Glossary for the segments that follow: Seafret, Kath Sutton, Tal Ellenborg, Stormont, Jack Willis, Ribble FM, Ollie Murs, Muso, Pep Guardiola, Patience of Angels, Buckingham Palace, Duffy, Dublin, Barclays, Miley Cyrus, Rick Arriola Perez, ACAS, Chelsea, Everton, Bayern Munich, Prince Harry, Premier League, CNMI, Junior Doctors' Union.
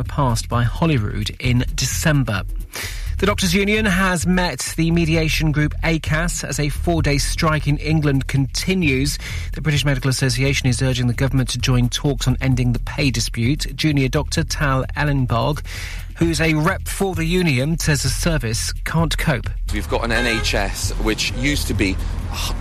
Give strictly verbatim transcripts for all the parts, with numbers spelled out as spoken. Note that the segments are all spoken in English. were passed by Holyrood in December. The Doctors' Union has met the mediation group A C A S as a four-day strike in England continues. The British Medical Association is urging the government to join talks on ending the pay dispute. Junior doctor Tal Ellenborg, who's a rep for the union, says the service can't cope. We've got an N H S which used to be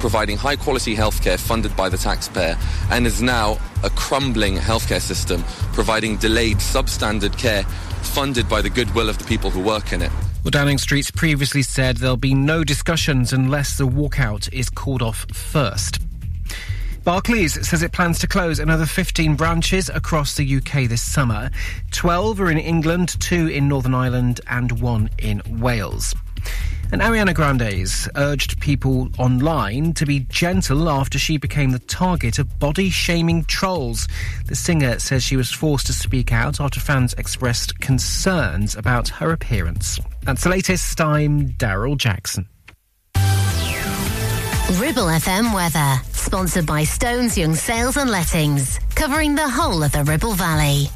providing high-quality healthcare funded by the taxpayer and is now a crumbling healthcare system providing delayed substandard care funded by the goodwill of the people who work in it. Well, Downing Street's previously said there'll be no discussions unless the walkout is called off first. Barclays says it plans to close another fifteen branches across the U K this summer. twelve are in England, two in Northern Ireland and one in Wales. And Ariana Grande's urged people online to be gentle after she became the target of body-shaming trolls. The singer says she was forced to speak out after fans expressed concerns about her appearance. That's the latest. I'm Darryl Jackson. Ribble F M weather, sponsored by Stones Young Sales and Lettings, covering the whole of the Ribble Valley.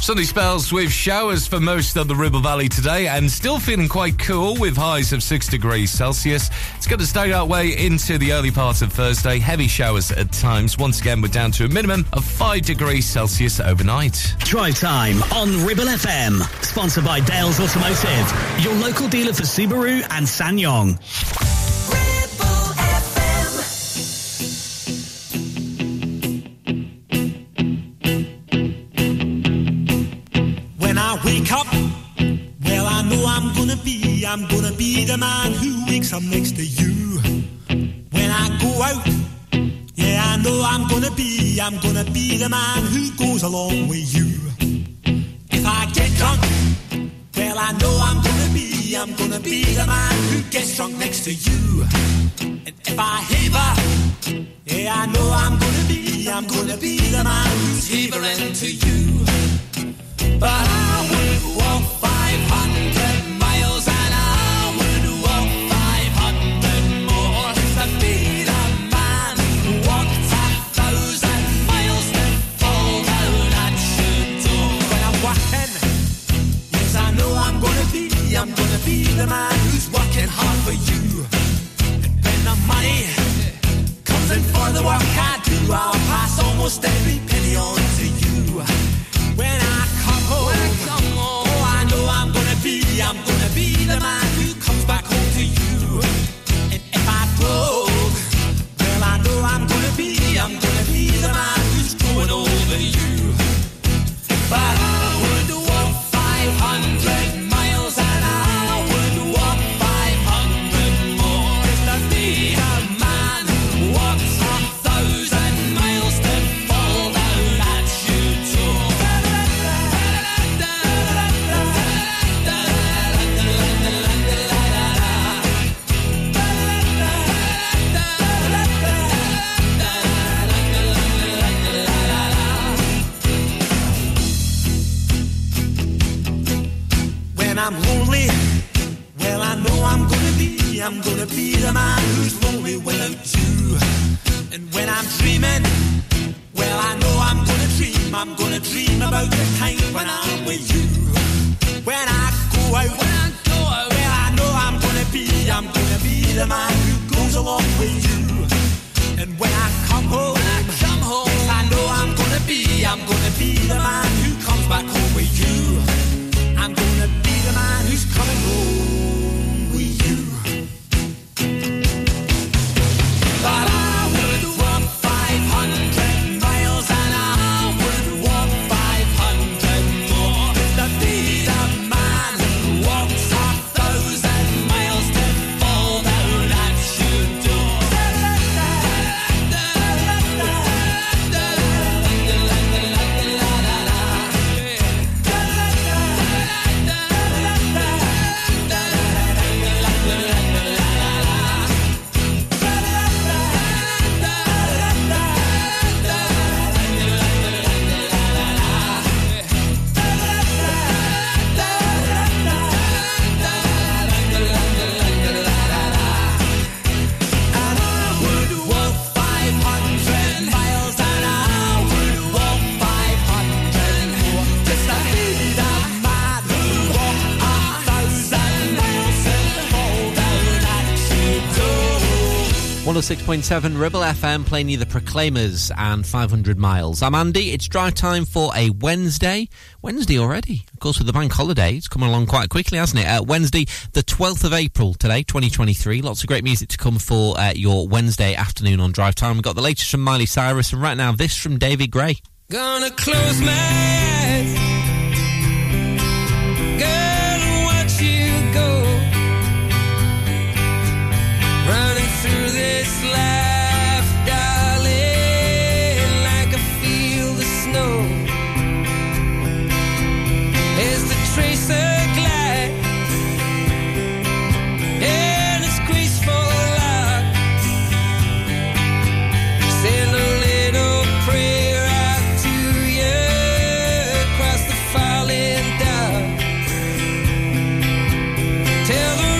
Sunny spells with showers for most of the Ribble Valley today and still feeling quite cool with highs of six degrees Celsius. It's going to stay that way into the early part of Thursday. Heavy showers at times. Once again, we're down to a minimum of five degrees Celsius overnight. Drive time on Ribble F M. Sponsored by Dales Automotive, your local dealer for Subaru and SsangYong. Wake up, well I know I'm gonna be, I'm gonna be the man who wakes up next to you. When I go out, yeah I know I'm gonna be, I'm gonna be the man who goes along with you. If I get drunk, well I know I'm gonna be, I'm gonna be the man who gets drunk next to you. And if I haver, yeah I know I'm gonna be, I'm gonna be the man who's havering to you. But I would walk five hundred miles and I would walk five hundred more to be the man who walked a thousand miles to fall down at your door. When I'm walking, yes I know I'm gonna be, I'm gonna be the man who's working hard for you. And when the money comes in for the work I do, I'll pass almost every penny on to you. When I come home, I come home, oh, I know I'm gonna be, I'm gonna be the man who comes back home to you. And if I broke, well, I know I'm gonna be, I'm gonna be the man who's going over you. But I would walk five hundred miles and I would walk five hundred more just to be a man who walks a thousand miles to fall down at your door. I'm lonely, well I know I'm gonna be, I'm gonna be the man who's lonely without you. And when I'm dreaming, well I know I'm gonna dream, I'm gonna dream about the time when I'm with you. When I go out, when I go out, well I know I'm gonna be, I'm gonna be the man who goes along with you. And when I come home, when I come home, yes I know I'm gonna be, I'm gonna be the man who comes back home with you. I'm gonna be the man who's coming home with you. But I would walk five hundred miles and I would walk five hundred more to be the man who walks a thousand miles to fall down at your door. one oh six point seven Ribble F M, playing you The Proclaimers and five hundred miles. I'm Andy. It's drive time for a Wednesday. Wednesday already. Of course, with the bank holiday, it's coming along quite quickly, hasn't it? Uh, Wednesday, the twelfth of April today, twenty twenty-three. Lots of great music to come for uh, your Wednesday afternoon on drive time. We've got the latest from Miley Cyrus, and right now, this from David Gray. Gonna close my eyes. Girl, watch you go. Running through this life, darling, like I feel the snow. It's the trace of glass and it's graceful light. Send a little prayer out to you across the falling dark. Tell the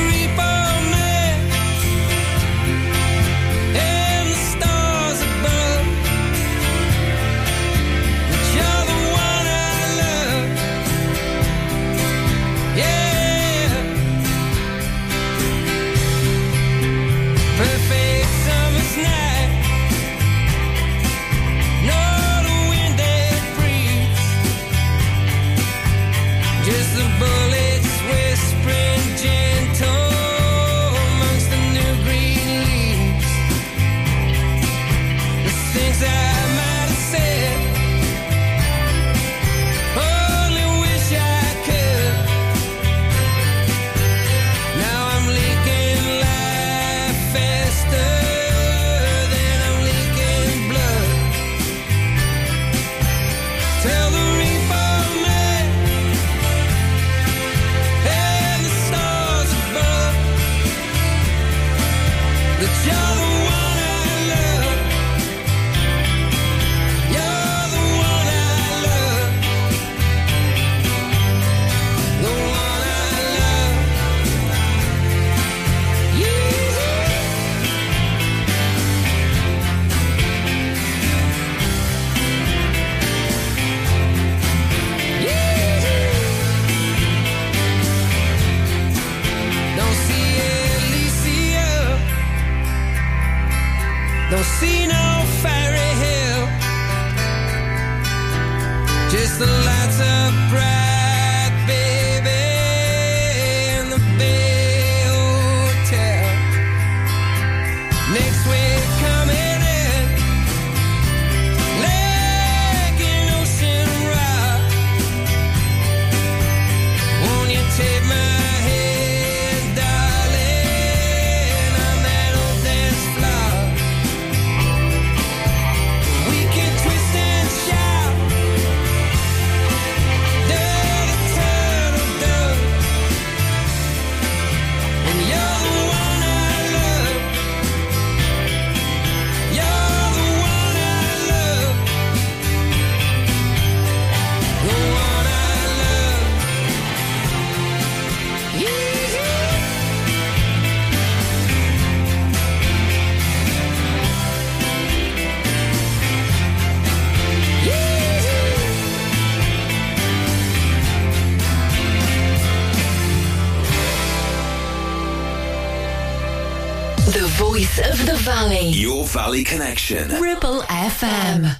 of the Valley. Your Valley Connection. Ribble F M.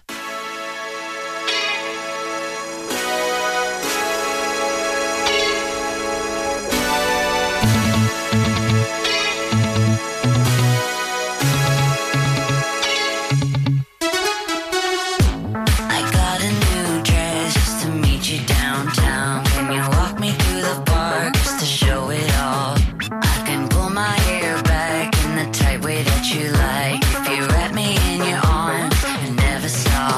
You like, if you wrap me in your arms and never stop.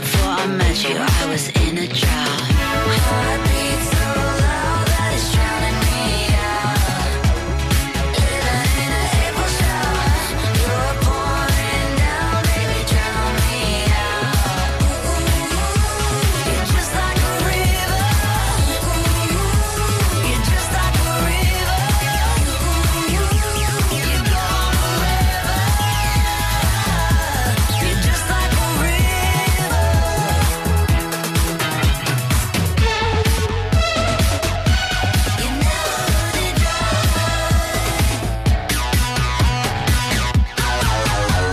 before I met you, I was in a drought. My heart beats so loud that it's drowning me out. Living in an April shower, you were pouring down, baby, drown me out. Ooh, you're just like a river. Ooh, you're just like a river. Ooh, you, you, you, you're gone forever. You're just like a river. I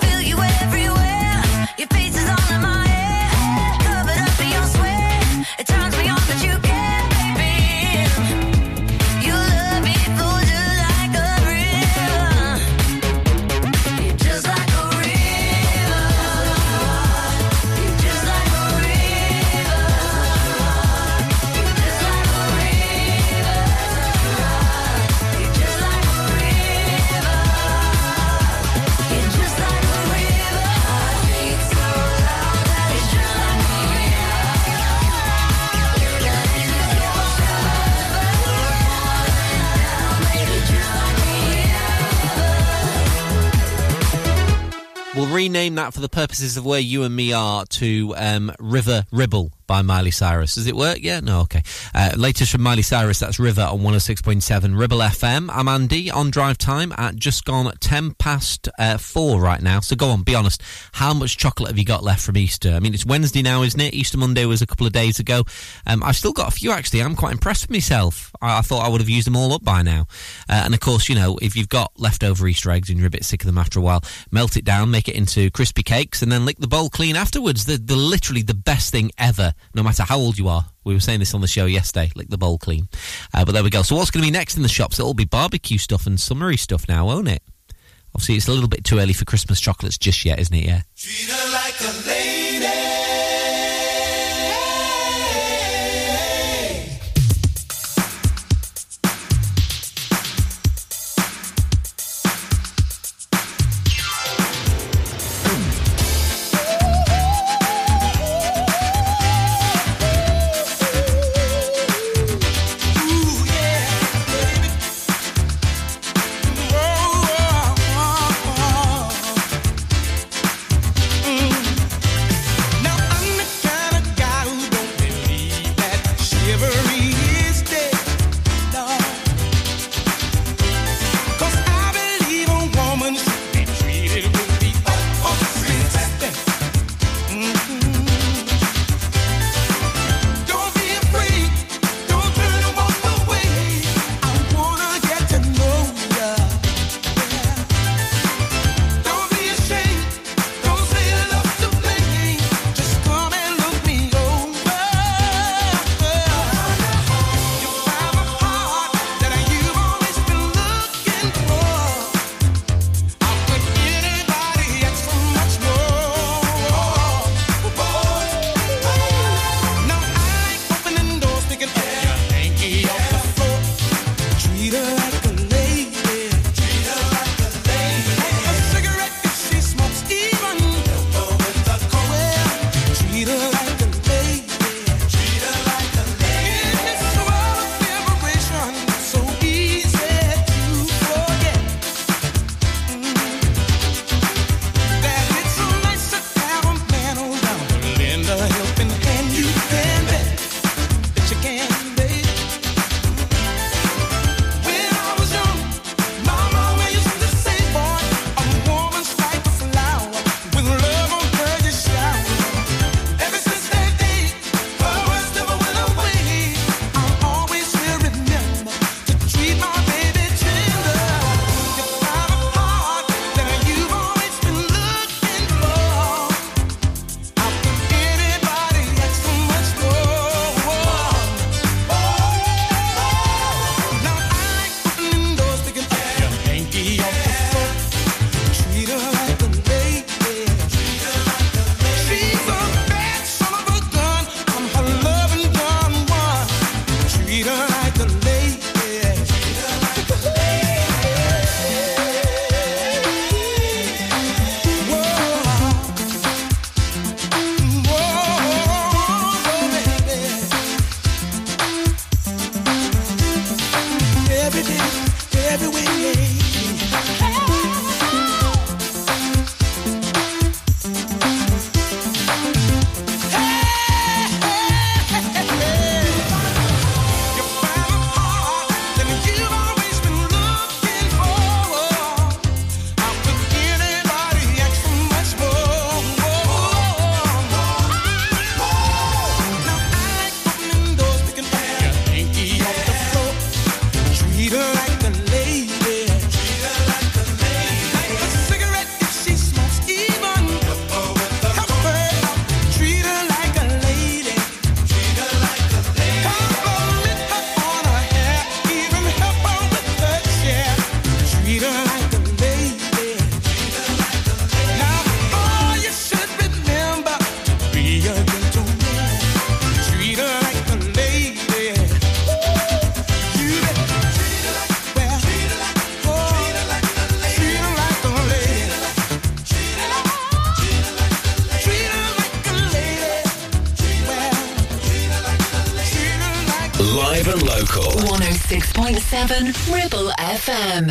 feel you everywhere. Your face is all in my hair, covered up in your sweat. It turns me on that you care, baby. You love me, flows you like a river. You're just like a river. You're just like a river. You're just like a river. You're just like a river. You're just like a river. Heart beats so loud that it's drowning me out. Living in an April shower, you were pouring down, baby, drown me out. We'll rename that for the purposes of where you and me are to um, River Ribble by Miley Cyrus. Does it work? Yeah? No, okay. Uh, latest from Miley Cyrus, that's River on one oh six point seven Ribble F M. I'm Andy, on drive time at just gone ten past uh, four right now. So go on, be honest. How much chocolate have you got left from Easter? I mean, it's Wednesday now, isn't it? Easter Monday was a couple of days ago. Um, I've still got a few, actually. I'm quite impressed with myself. I, I thought I would have used them all up by now. Uh, and, of course, you know, if you've got leftover Easter eggs and you're a bit sick of them after a while, melt it down, make it into crispy cakes, and then lick the bowl clean afterwards. They're, they're literally the best thing ever. No matter how old you are. We were saying this on the show yesterday, lick the bowl clean. Uh, but there we go. So what's going to be next in the shops? It'll be barbecue stuff and summery stuff now, won't it? Obviously, it's a little bit too early for Christmas chocolates just yet, isn't it? Yeah. Treat her like a lady. Oh, oh, oh. Mm. local. one oh six point seven Ribble F M.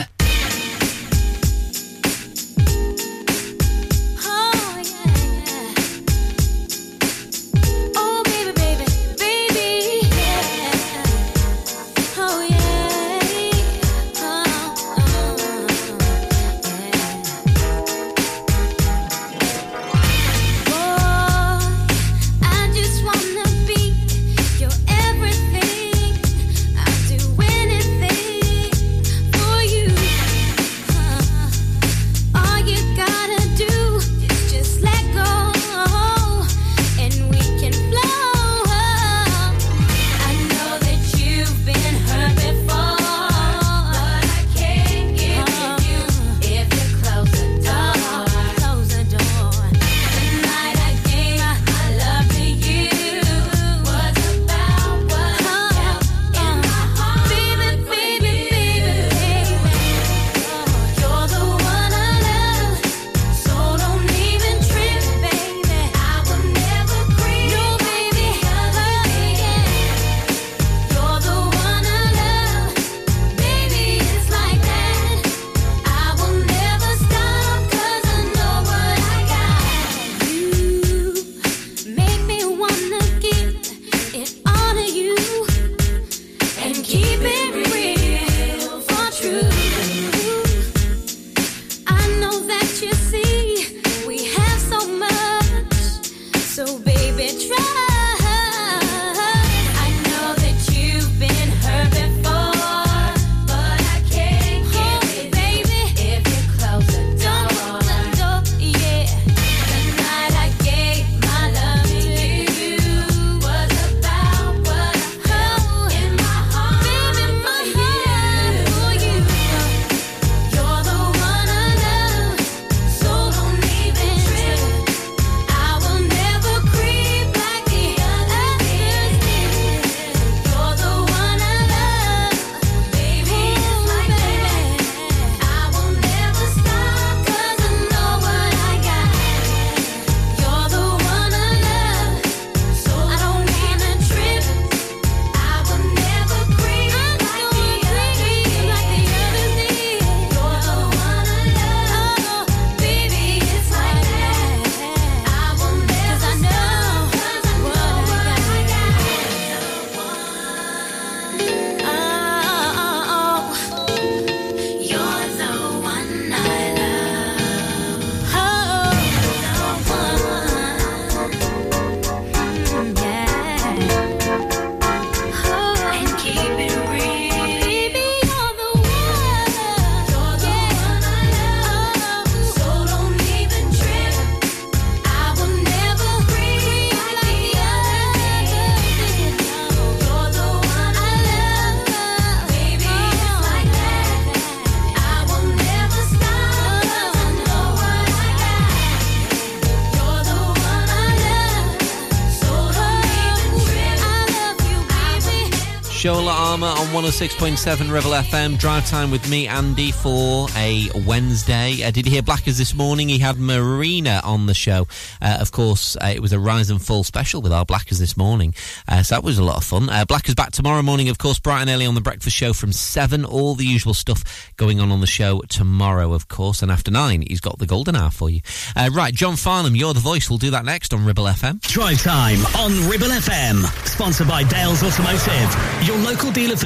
On one oh six point seven Ribble F M, drive time with me, Andy, for a Wednesday. Uh, did you hear Blackers this morning? He had Marina on the show. Uh, of course, uh, it was a Rise and Fall special with our Blackers this morning. Uh, so that was a lot of fun. Uh, Blackers back tomorrow morning, of course, bright and early on the breakfast show from seven. All the usual stuff going on on the show tomorrow, of course. And after nine, he's got the golden hour for you. Uh, right, John Farnham, You're the Voice. We'll do that next on Ribble F M. Drive time on Ribble F M. Sponsored by Dales Automotive, your local dealer for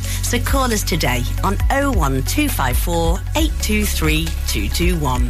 So call us today on oh one two five four, eight two three, two two one.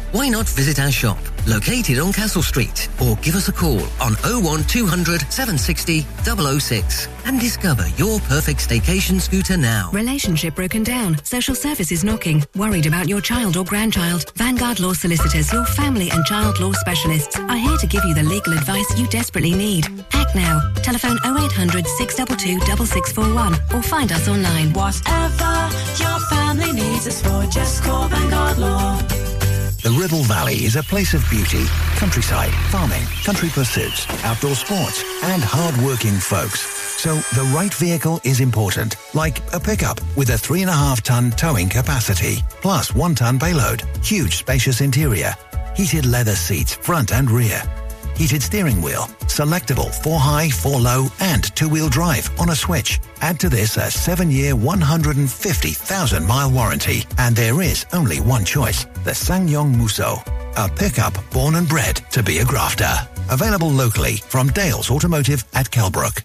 Why not visit our shop, located on Castle Street, or give us a call on oh one two hundred, seven six zero, double oh six and discover your perfect staycation scooter now. Relationship broken down, social services knocking, worried about your child or grandchild. Vanguard Law Solicitors, your family and child law specialists, are here to give you the legal advice you desperately need. Act now. Telephone oh eight hundred, six two two, six six four one or find us online. Whatever your family needs us for, just call Vanguard Law. The Ribble Valley is a place of beauty, countryside, farming, country pursuits, outdoor sports, and hard-working folks. So the right vehicle is important, like a pickup with a three point five tonne towing capacity, plus one tonne payload, huge spacious interior, heated leather seats front and rear, heated steering wheel, selectable four high, four low, and two-wheel drive on a switch. Add to this a seven year, one hundred fifty thousand mile warranty, and there is only one choice, the SsangYong Muso, a pickup born and bred to be a grafter. Available locally from Dales Automotive at Kelbrook.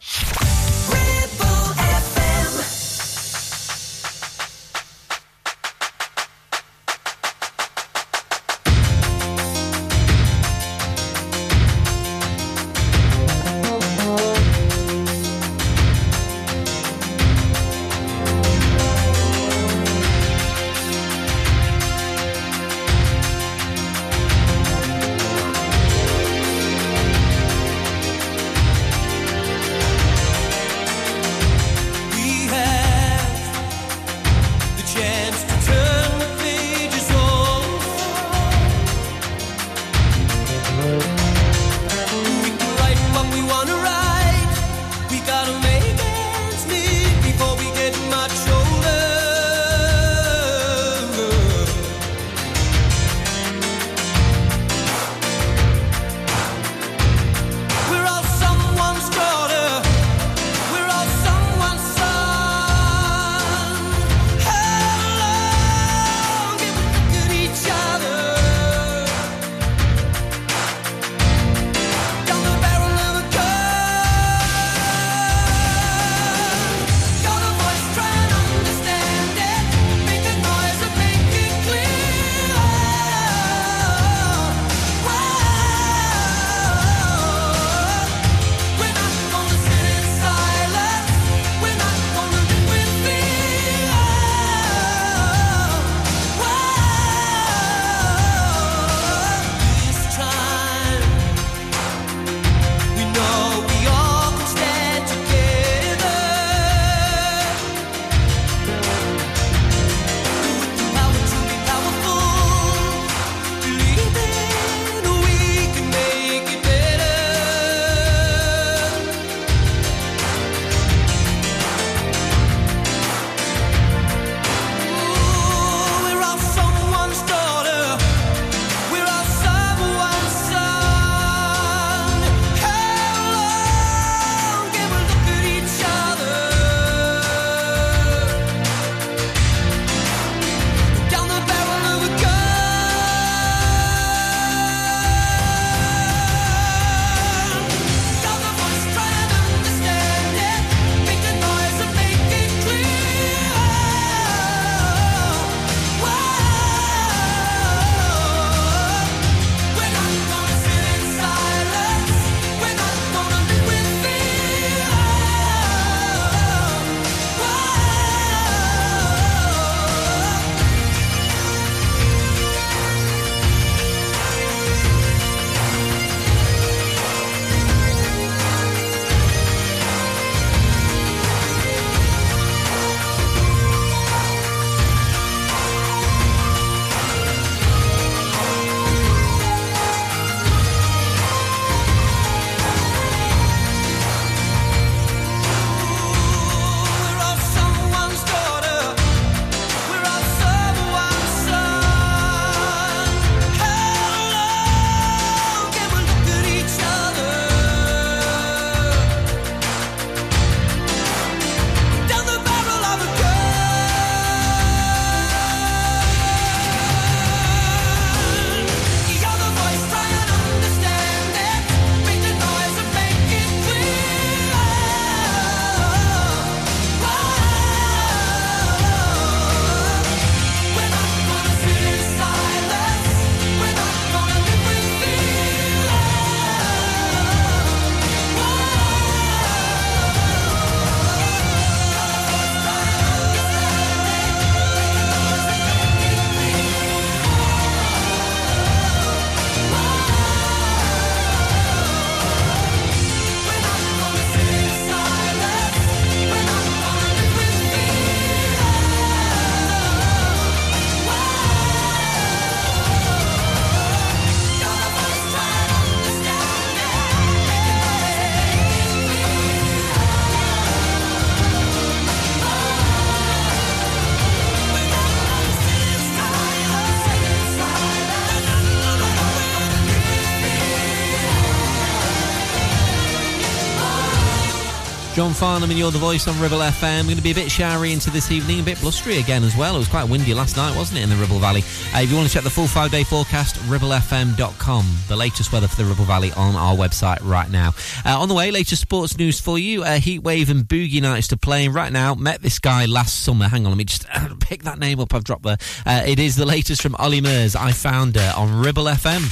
John Farnham and You're the Voice on Ribble F M. We're going to be a bit showery into this evening, a bit blustery again as well. It was quite windy last night, wasn't it, in the Ribble Valley? Uh, if you want to check the full five-day forecast, ribble f m dot com. The latest weather for the Ribble Valley on our website right now. Uh, on the way, latest sports news for you. Uh, Heatwave and Boogie Nights to play. Right now, met this guy last summer. Hang on, let me just pick that name up I've dropped there. Uh, it is the latest from Ollie Murs, I Found Her, on Ribble F M.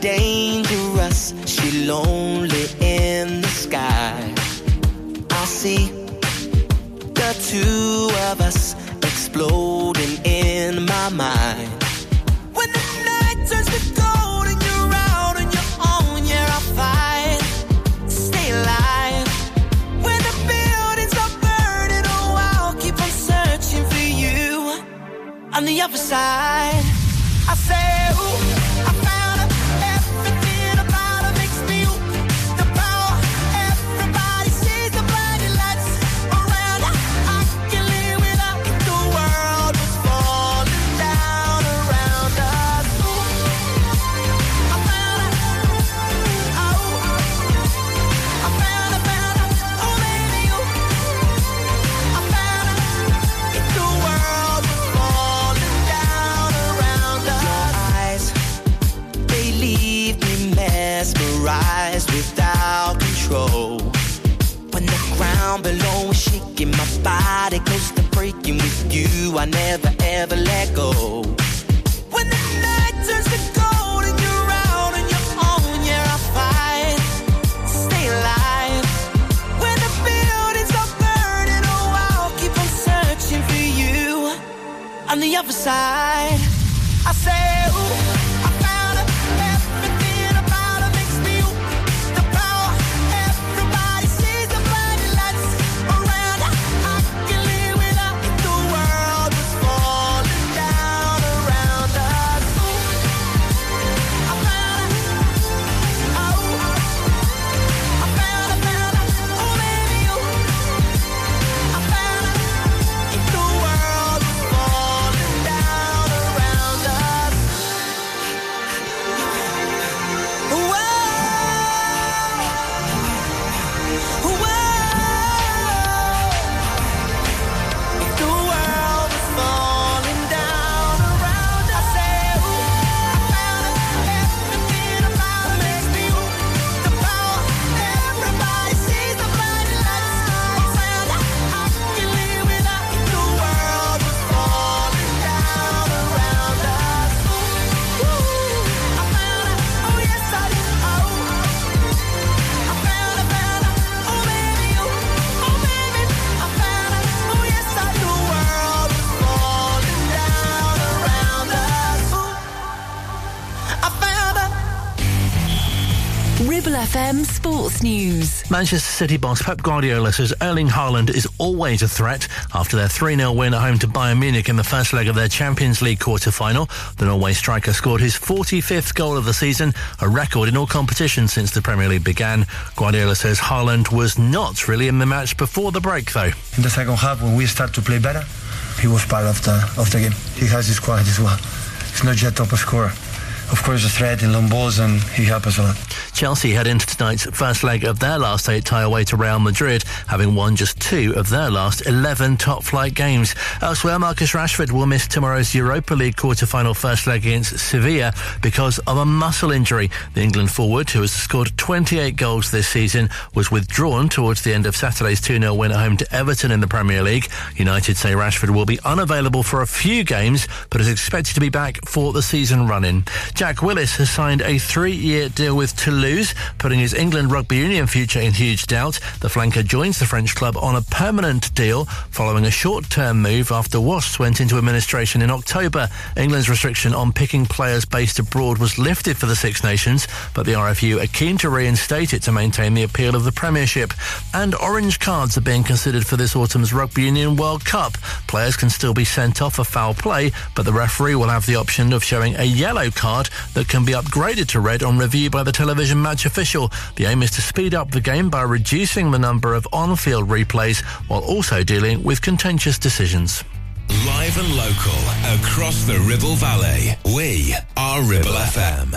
Dangerous, she lonely in the sky. I see the two of us exploding in my mind. When the night turns to gold and you're out on your own, yeah, I'll fight, stay alive. When the buildings are burning, oh, I'll keep on searching for you on the other side. I say, ooh, I found. Without control, when the ground below is shaking, my body goes to breaking. With you, I never ever let go. When the night turns to gold and you're out on your own, yeah, I'll fight, stay alive. When the buildings are burning, oh, I'll keep on searching for you on the other side. I say, ooh. F M Sports News. Manchester City boss Pep Guardiola says Erling Haaland is always a threat. After their three nil win at home to Bayern Munich in the first leg of their Champions League quarter-final, the Norway striker scored his forty-fifth goal of the season, a record in all competitions since the Premier League began. Guardiola says Haaland was not really in the match before the break, though. In the second half, when we start to play better, he was part of the of the game. He has his quality as well. He's not just top scorer. Of course, a threat in long balls, and he helped us a lot. Chelsea head into tonight's first leg of their last eight tie away to Real Madrid, having won just two of their last eleven top-flight games. Elsewhere, Marcus Rashford will miss tomorrow's Europa League quarter-final first leg against Sevilla because of a muscle injury. The England forward, who has scored twenty-eight goals this season, was withdrawn towards the end of Saturday's two nil win at home to Everton in the Premier League. United say Rashford will be unavailable for a few games, but is expected to be back for the season run-in. Jack Willis has signed a three-year deal with Toulouse, putting his England Rugby Union future in huge doubt. The flanker joins the French club on a permanent deal following a short-term move after Wasps went into administration in October. England's restriction on picking players based abroad was lifted for the Six Nations, but the R F U are keen to reinstate it to maintain the appeal of the Premiership. And orange cards are being considered for this autumn's Rugby Union World Cup. Players can still be sent off for foul play, but the referee will have the option of showing a yellow card that can be upgraded to red on review by the television game match official. The aim is to speed up the game by reducing the number of on-field replays while also dealing with contentious decisions. Live and local, across the Ribble Valley, we are Ribble F M.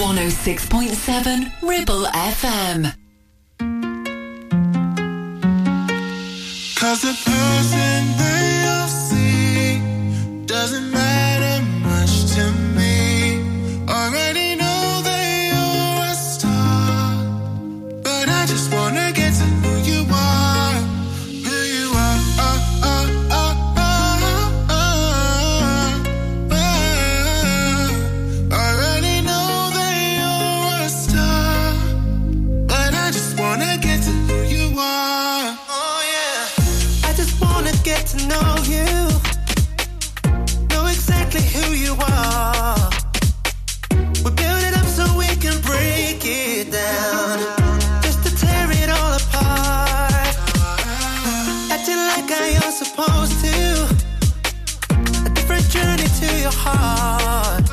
one oh six point seven Ribble F M. Cause the person that you'll see doesn't matter much to me. Already know that you're a star, but I just wanna get to who you are. Who you are, oh, oh, oh, oh, oh, oh. Already know that you're a star, but I just wanna get to who you are. Get to know you, know exactly who you are. We build it up so we can break it down, just to tear it all apart. Acting like I am supposed to, a different journey to your heart.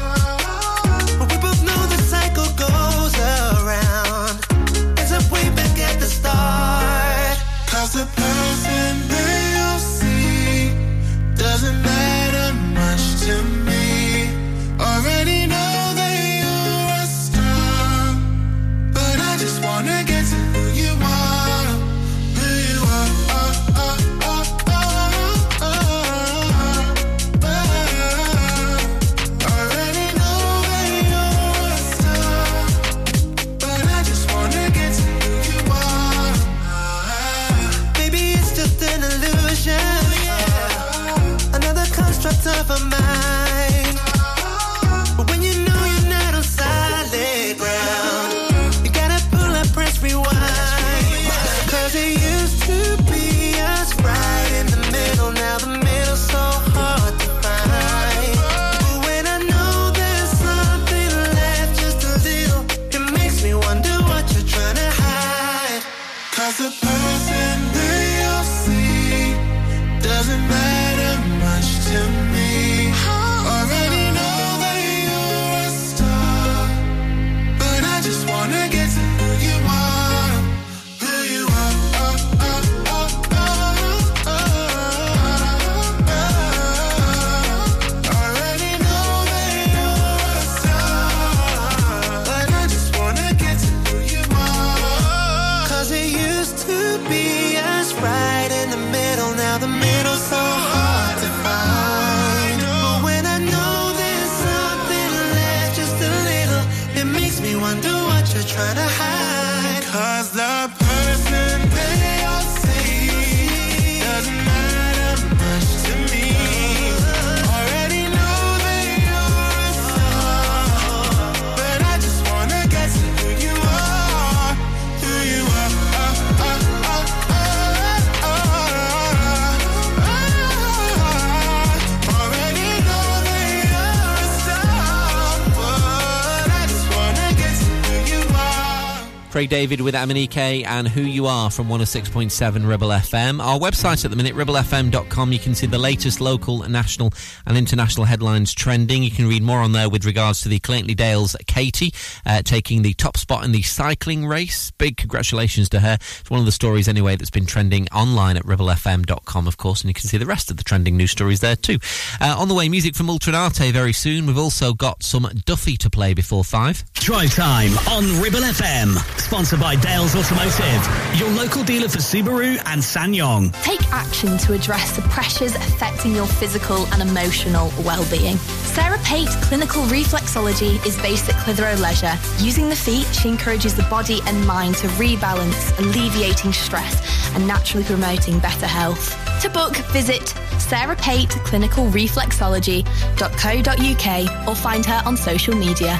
But we both know the cycle goes around, ends up way back at the start. Cause the person that doesn't matter much to me. Already know that you're a star, but I just wanna get to who you are. Who you are, oh, oh, oh, oh, oh, oh. Already know that you're a star, but I just wanna get to who you are. Maybe it's just an illusion, construct of a mind. But when you know you're not on solid ground, you gotta pull up, press rewind. Cause it used to be us right in the middle, now the middle's so hard to find. But when I know there's something left just a little, it makes me wonder what you're trying to hide. Cause the person that you'll see doesn't matter to me. Already know that you're a star, but I just wanna get to who you are. Who you are, oh, oh, oh, oh, oh, oh. Already know that you're a star, but I just wanna get to who you are. Cause it used to be us right in the middle, now the middle's so hard to find. Wonder what you're trying to hide. Cause the person they all see doesn't matter much to me. Already know that you're a star, but I just wanna get to who you are. Who you are, oh, oh, oh, oh, oh, oh. Already know that you're a star, but I just wanna get. Craig David with Amanike and Who You Are from one oh six point seven Ribble F M. Our website at the minute, ribble f m dot com. You can see the latest local, national and international headlines trending. You can read more on there with regards to the Claytonley Dales Katie uh, taking the top spot in the cycling race. Big congratulations to her. It's one of the stories anyway that's been trending online at ribble f m dot com, of course, and you can see the rest of the trending news stories there too. Uh, on the way, music from Ultranate very soon. We've also got some Duffy to play before five. Drive time on Ribble F M. Sponsored by Dales Automotive, your local dealer for Subaru and SsangYong. Take action to address the pressures affecting your physical and emotional well-being. Sarah Pate Clinical Reflexology is based at Clitheroe Leisure. Using the feet, she encourages the body and mind to rebalance, alleviating stress and naturally promoting better health. To book, visit sarah pate clinical reflexology dot co dot u k or find her on social media.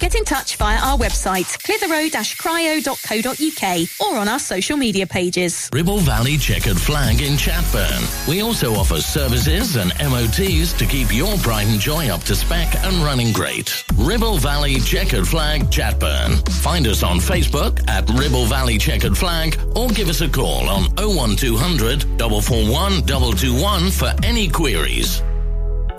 get in touch via our website, clitheroe dash cryo dot co dot uk, or on our social media pages. Ribble Valley Checkered Flag in Chatburn. We also offer services and M O Ts to keep your pride and joy up to spec and running great. Ribble Valley Checkered Flag, Chatburn. Find us on Facebook at Ribble Valley Checkered Flag, or give us a call on oh one two hundred, four four one, two two one for any queries.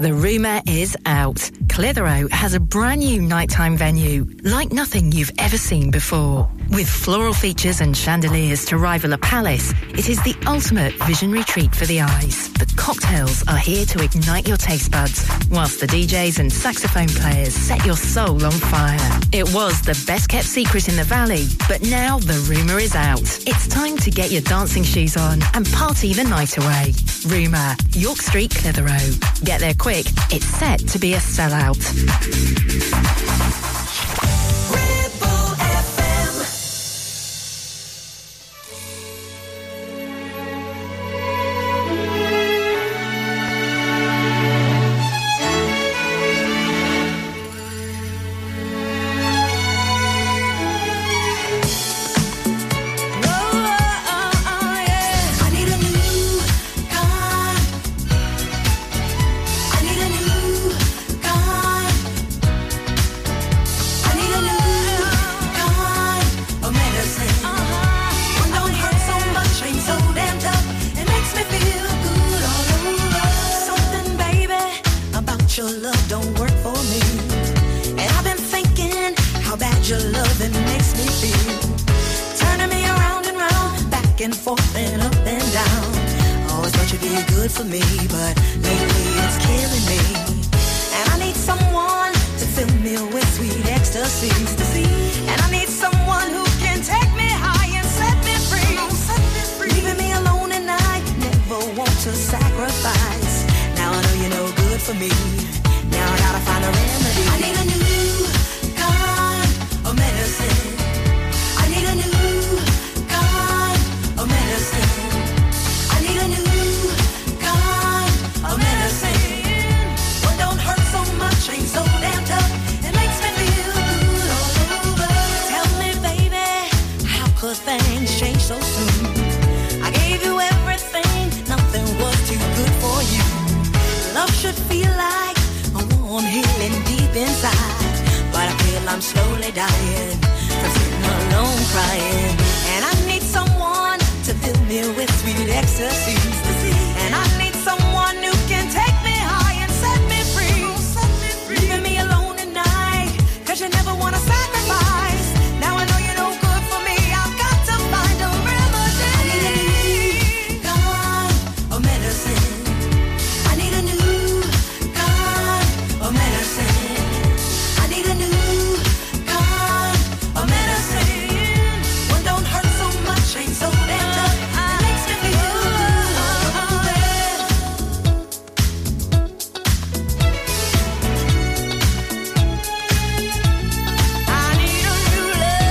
The rumour is out. Clitheroe has a brand new nighttime venue like nothing you've ever seen before. With floral features and chandeliers to rival a palace, it is the ultimate visionary treat for the eyes. The cocktails are here to ignite your taste buds, whilst the D Js and saxophone players set your soul on fire. It was the best kept secret in the valley, but now the rumour is out. It's time to get your dancing shoes on and party the night away. Rumour, York Street, Clitheroe. Get there quick, it's set to be a sellout. Ribble F M. Whoa, oh, oh, yeah. I need a new your love don't work for me, and I've been thinking how bad your loving makes me feel, turning me around and round, back and forth and up and down. Always thought you'd be good for me, but lately it's killing me, and I need someone to fill me with sweet ecstasies to see, and I need someone who can take me high and set me free, oh, set me free. Leaving me alone at night, never want to sacrifice. Now I know you're no good for me. Now I gotta find a remedy. I need a new kind of medicine. I need a new kind of medicine. I need a new kind of medicine. What don't hurt so much ain't so damn tough. It makes me feel good all over. Tell me, baby, how could things change so soon? I gave you everything, nothing was too good for you. Love should feel like a warm healing deep inside, but I feel I'm slowly dying from sitting alone crying. And I need someone to fill me with sweet ecstasies, and I need someone who can take me high and set me free, oh, set me free. Leaving me alone at night, 'cause you never wanna sacrifice. Now I know you're no good for me. I've got to find a remedy. I need a new kind of medicine. I need a new I need a new kind of medicine. One don't hurt so much, ain't so damn tough. It makes me feel good. I need a new love.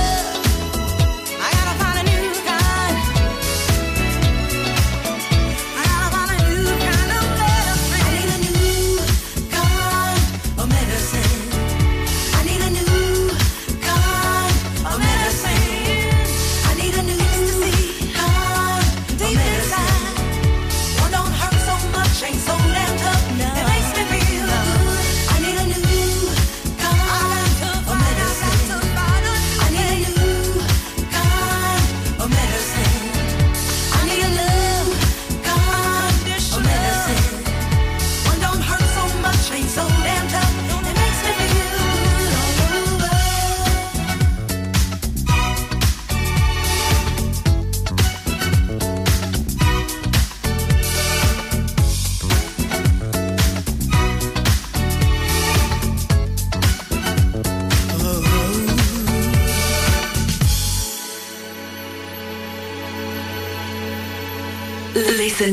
I gotta find a new kind. I gotta find a new kind of medicine. I need a new kind of medicine. I need a new kind of medicine. I need a new kind of medicine. One don't hurt so much, ain't so damn tough. It makes me feel good. I need a new kind of medicine. I need a new kind of medicine. I need a new kind of medicine. One don't hurt so much, ain't so damn tough. It makes me feel good all over. Listen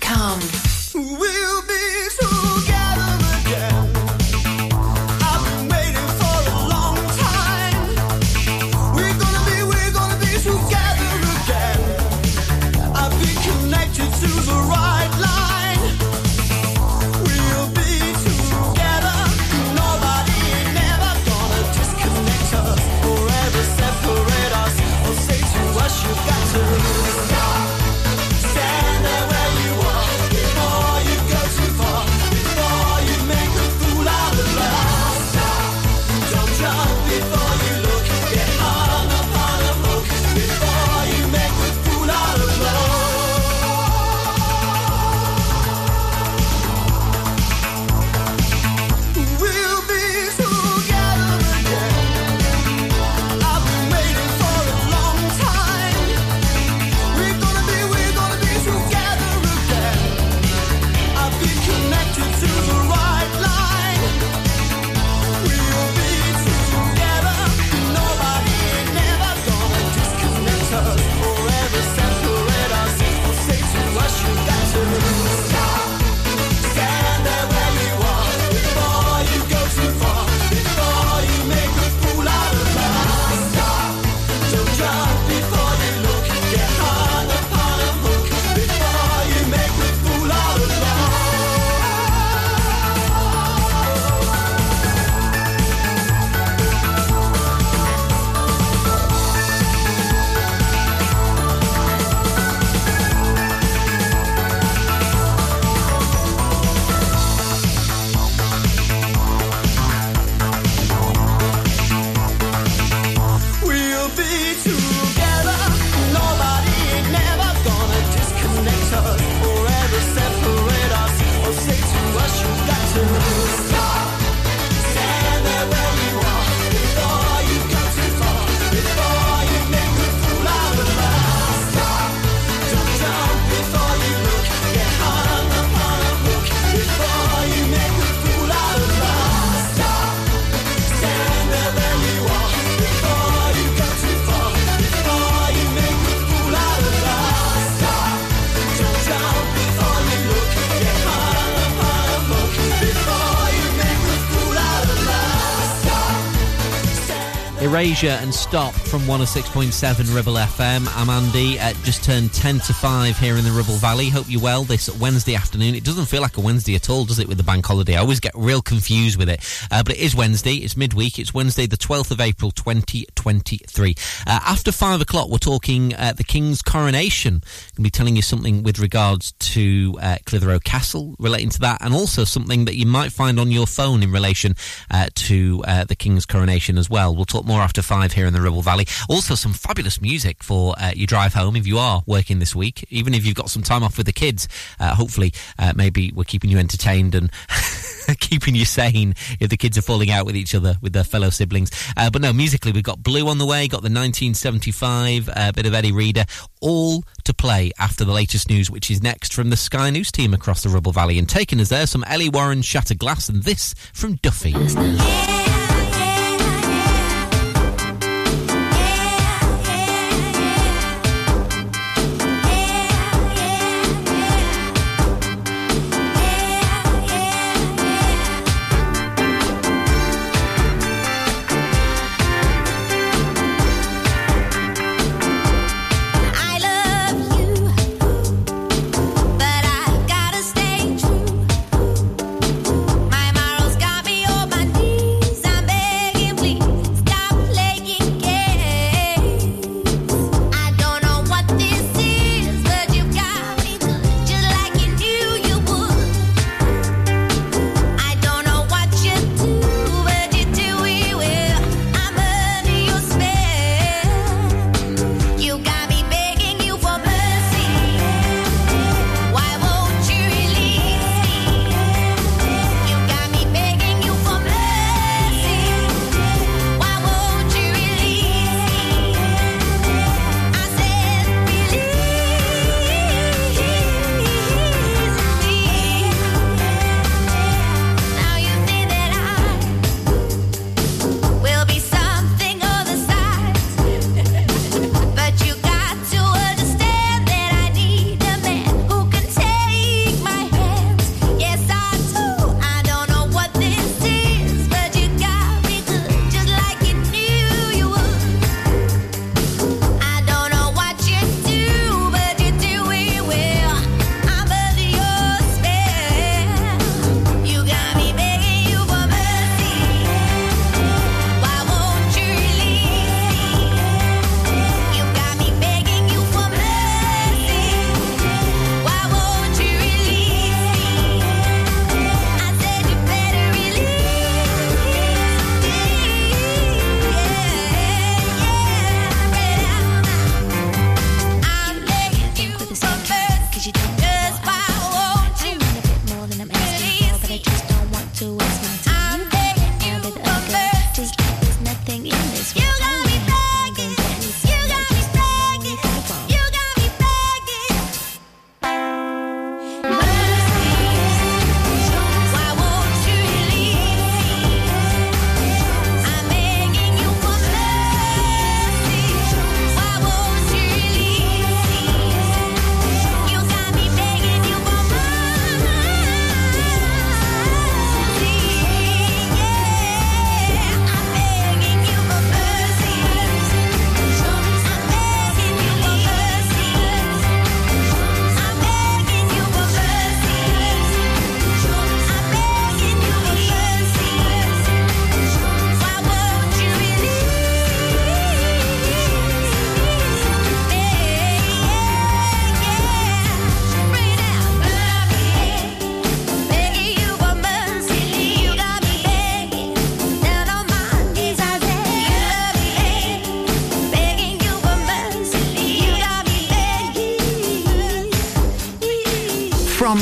com. We'll be together again. I've been waiting for a long time. We're gonna be, we're gonna be together again. I've been connected to the right line. Erasure and Stop from one oh six point seven Ribble F M. I'm Andy, uh, just turned ten to five here in the Ribble Valley. Hope you're well this Wednesday afternoon. It doesn't feel like a Wednesday at all, does it, with the bank holiday? I always get real confused with it. Uh, but it is Wednesday, it's midweek, it's Wednesday the twelfth of April twenty twenty-three. Uh, after five o'clock we're talking uh, the King's Coronation. I'm going to be telling you something with regards to uh, Clitheroe Castle relating to that, and also something that you might find on your phone in relation uh, to uh, the King's Coronation as well. We'll talk more after five here in the Ribble Valley. Also, some fabulous music for uh, your drive home if you are working this week. Even if you've got some time off with the kids, uh, hopefully uh, maybe we're keeping you entertained and keeping you sane if the kids are falling out with each other, with their fellow siblings. Uh, but no, musically, we've got Blue on the way, got the nineteen seventy-five, a uh, bit of Eddie Reader, all to play after the latest news, which is next from the Sky News team across the Ribble Valley. And taking us there, some Ellie Warren, Shatter Glass, and this from Duffy. Yeah.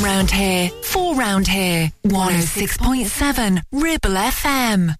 Round here, for round here, one oh six point seven Ribble F M.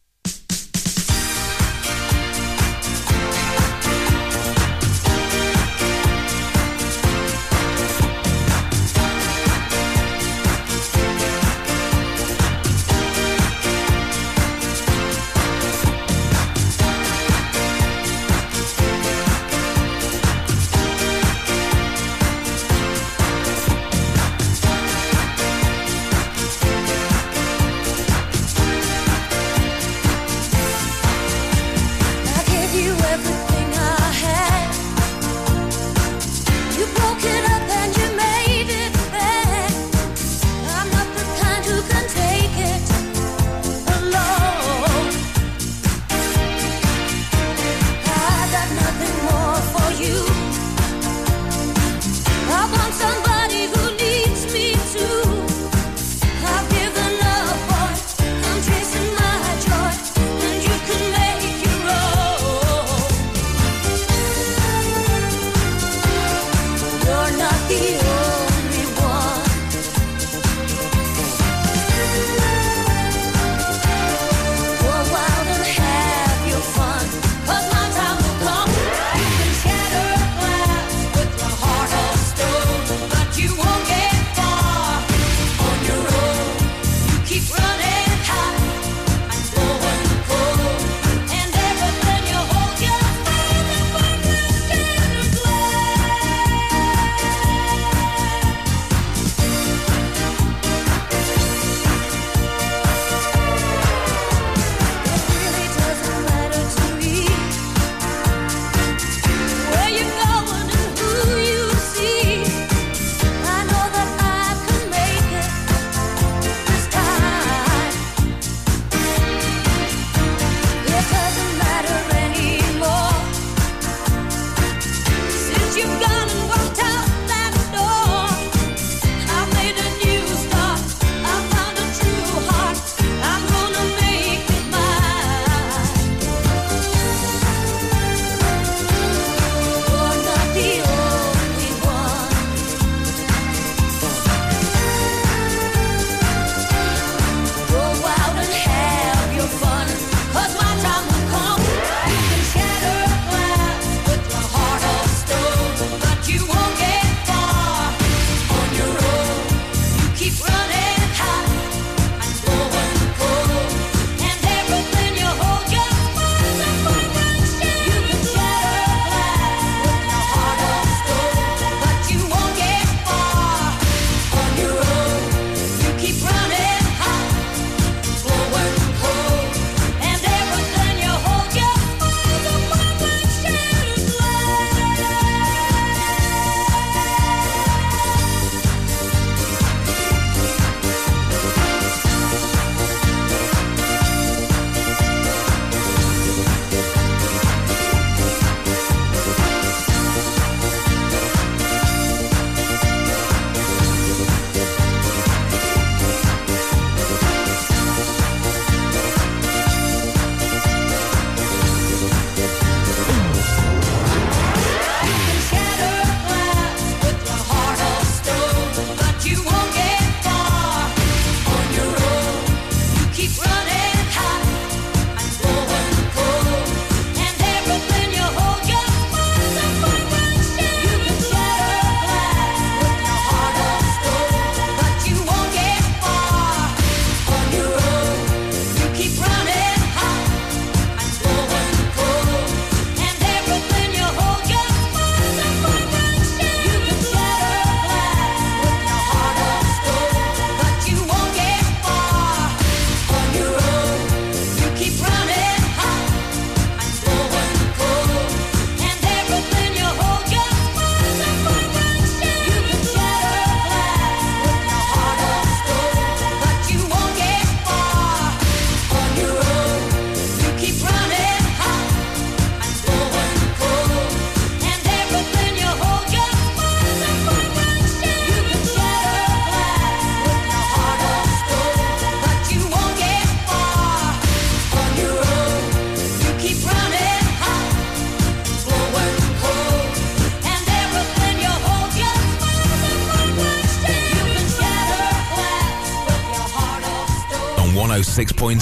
six point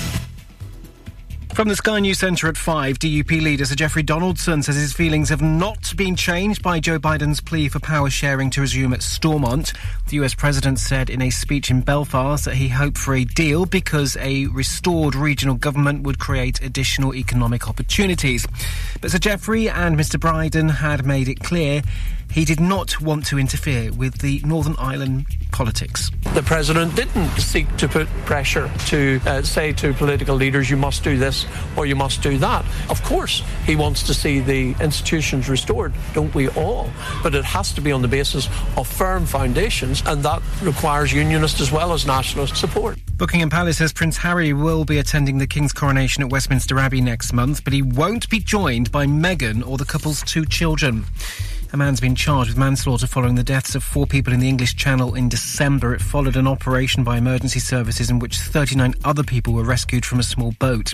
From the Sky News Centre at five, D U P leader Sir Geoffrey Donaldson says his feelings have not been changed by Joe Biden's plea for power sharing to resume at Stormont. The U S President said in a speech in Belfast that he hoped for a deal because a restored regional government would create additional economic opportunities. But Sir Geoffrey and Mr Biden had made it clear he did not want to interfere with the Northern Ireland politics. The President didn't seek to put pressure to uh, say to political leaders, you must do this or you must do that. Of course, he wants to see the institutions restored, don't we all? But it has to be on the basis of firm foundations, and that requires unionist as well as nationalist support. Buckingham Palace says Prince Harry will be attending the King's coronation at Westminster Abbey next month, but he won't be joined by Meghan or the couple's two children. A man's been charged with manslaughter following the deaths of four people in the English Channel in December. It followed an operation by emergency services in which thirty-nine other people were rescued from a small boat.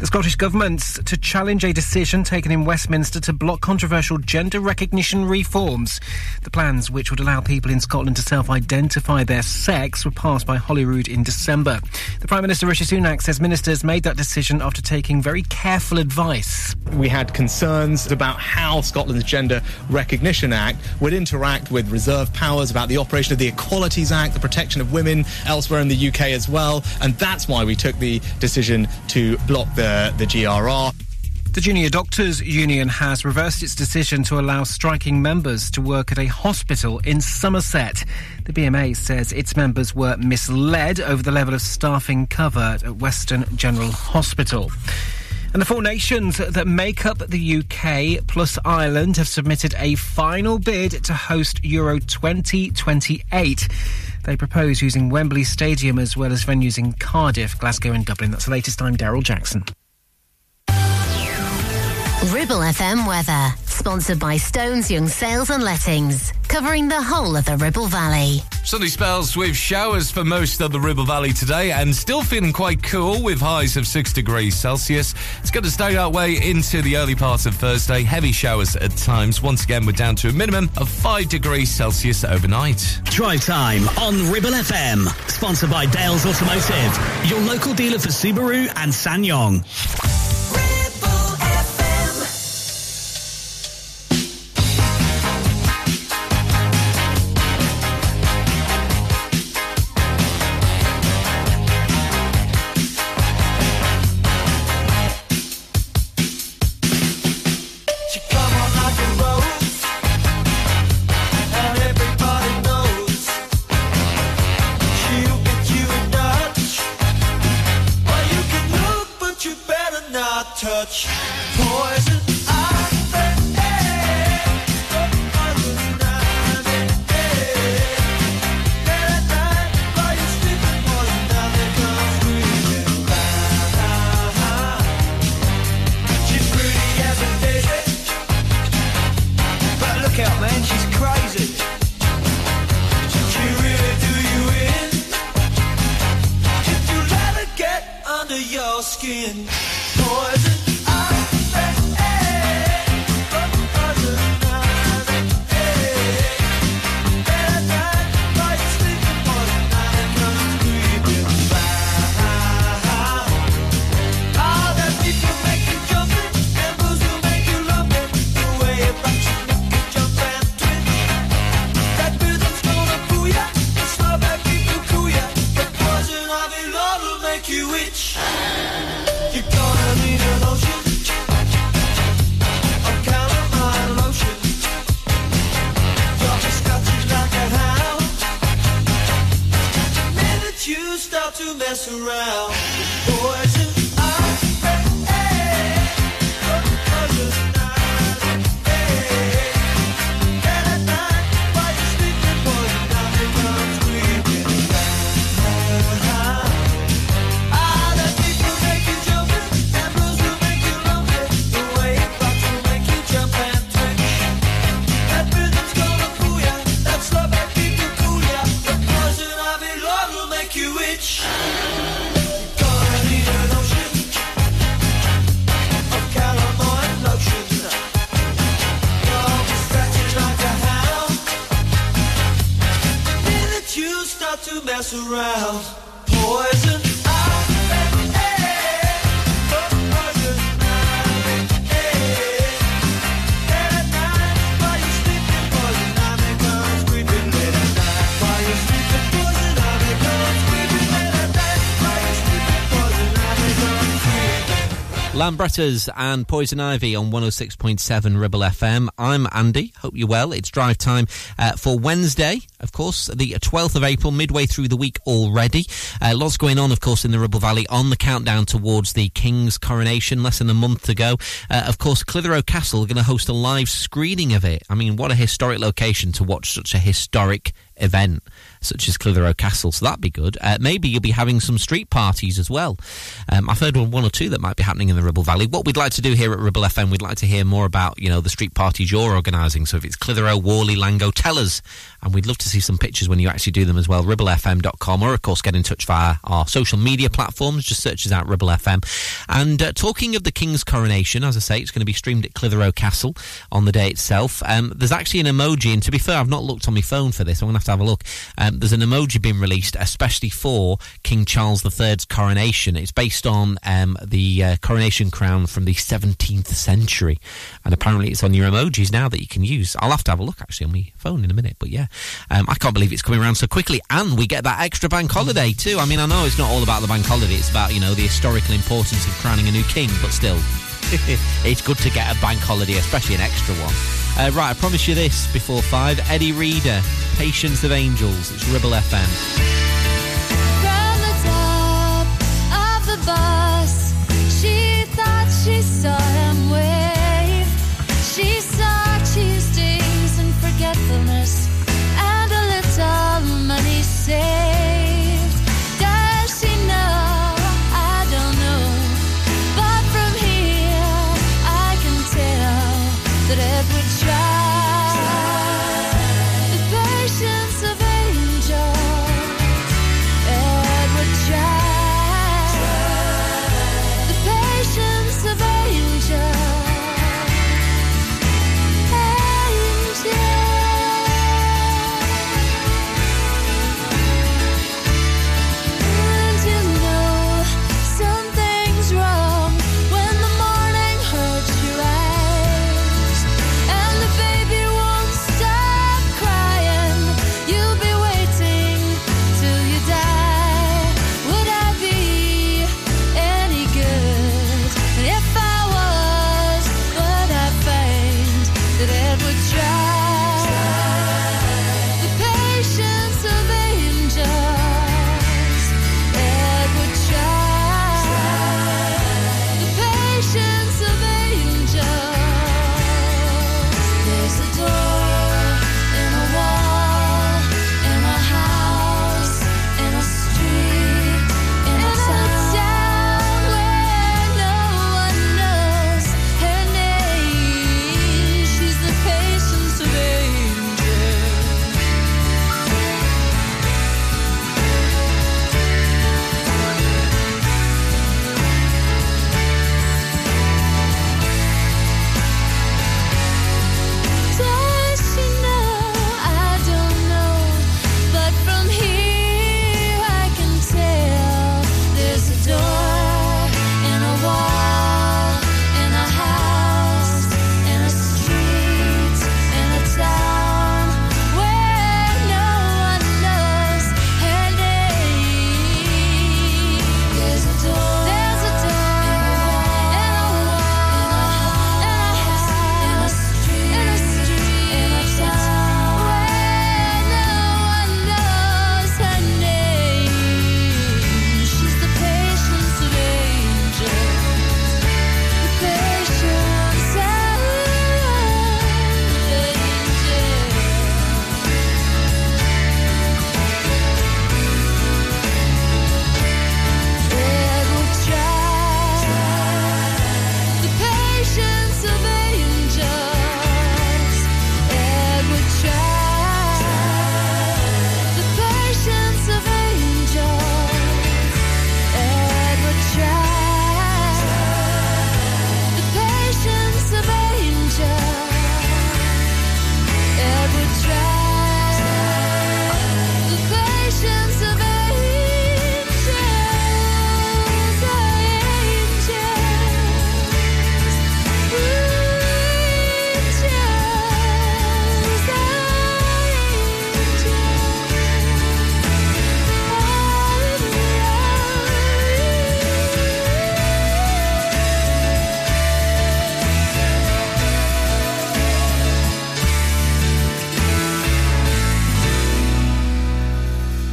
The Scottish Government's to challenge a decision taken in Westminster to block controversial gender recognition reforms. The plans, which would allow people in Scotland to self-identify their sex, were passed by Holyrood in December. The Prime Minister, Rishi Sunak, says ministers made that decision after taking very careful advice. We had concerns about how Scotland's gender recognition Recognition Act would interact with reserved powers about the operation of the Equalities Act, the protection of women elsewhere in the U K as well, and that's why we took the decision to block the, the G R R. The Junior Doctors Union has reversed its decision to allow striking members to work at a hospital in Somerset. The B M A says its members were misled over the level of staffing cover at Western General Hospital. And the four nations that make up the U K plus Ireland have submitted a final bid to host Euro twenty twenty-eight. They propose using Wembley Stadium as well as venues in Cardiff, Glasgow and Dublin. That's the latest. I'm Darryl Jackson. Ribble F M weather, sponsored by Stones Young Sales and Lettings, covering the whole of the Ribble Valley. Sunny spells with showers for most of the Ribble Valley today, and still feeling quite cool with highs of six degrees Celsius. It's going to stay that way into the early part of Thursday. Heavy showers at times. Once again, we're down to a minimum of five degrees Celsius overnight. Drive time on Ribble F M, sponsored by Dales Automotive, your local dealer for Subaru and SsangYong. Lambrettas and Poison Ivy on one oh six point seven Ribble F M. I'm Andy. Hope you're well. It's drive time uh, for Wednesday, of course, the twelfth of April, midway through the week already. Uh, lots going on, of course, in the Ribble Valley on the countdown towards the King's coronation, less than a month to go. Uh, of course, Clitheroe Castle are going to host a live screening of it. I mean, what a historic location to watch such a historic event such as Clitheroe Castle, so that'd be good. Uh, maybe you'll be having some street parties as well. Um, I've heard one or two that might be happening in the Ribble Valley. What we'd like to do here at Ribble F M, we'd like to hear more about, you know, the street parties you're organising. So if it's Clitheroe, Worley, Lango, tell us. And we'd love to see some pictures when you actually do them as well. Ribble F M dot com, or of course get in touch via our social media platforms. Just search us out, Ribble F M. And uh, talking of the King's coronation, as I say, it's going to be streamed at Clitheroe Castle on the day itself. Um, there's actually an emoji, and to be fair, I've not looked on my phone for this. I'm going to have to have a look. Um, there's an emoji being released especially for King Charles the third's coronation. It's based on um, the uh, coronation crown from the seventeenth century, and apparently it's on your emojis now that you can use. I'll have to have a look actually on my phone in a minute, but yeah, um, I can't believe it's coming around so quickly, and we get that extra bank holiday too. I mean, I know it's not all about the bank holiday, it's about, you know, the historical importance of crowning a new king, but still it's good to get a bank holiday, especially an extra one. Uh, right, I promise you this before five. Eddie Reader, Patience of Angels. It's Ribble F M. From the top of the bus, she thought she saw him wave. She saw Tuesdays and forgetfulness and a little money saved. Does she know? That it would try the patience of angels.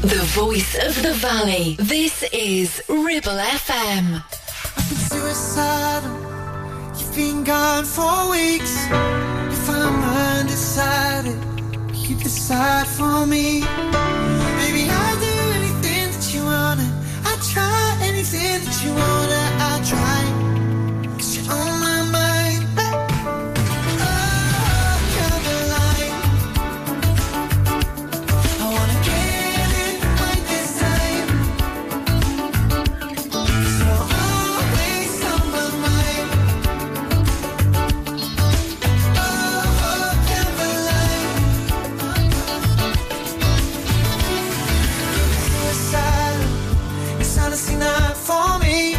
The voice of the valley. This is Ribble F M. I've been suicidal. You've been gone for weeks. If I'm undecided, you decide for me. Baby, I'll do anything that you wanna. I'll try anything that you wanna. I'll try. 'Cause you're on my mind. Oh, you're the light. I wanna get it right this time. You're always on my mind. Oh, you're the light. You're silent. It's honestly not for me.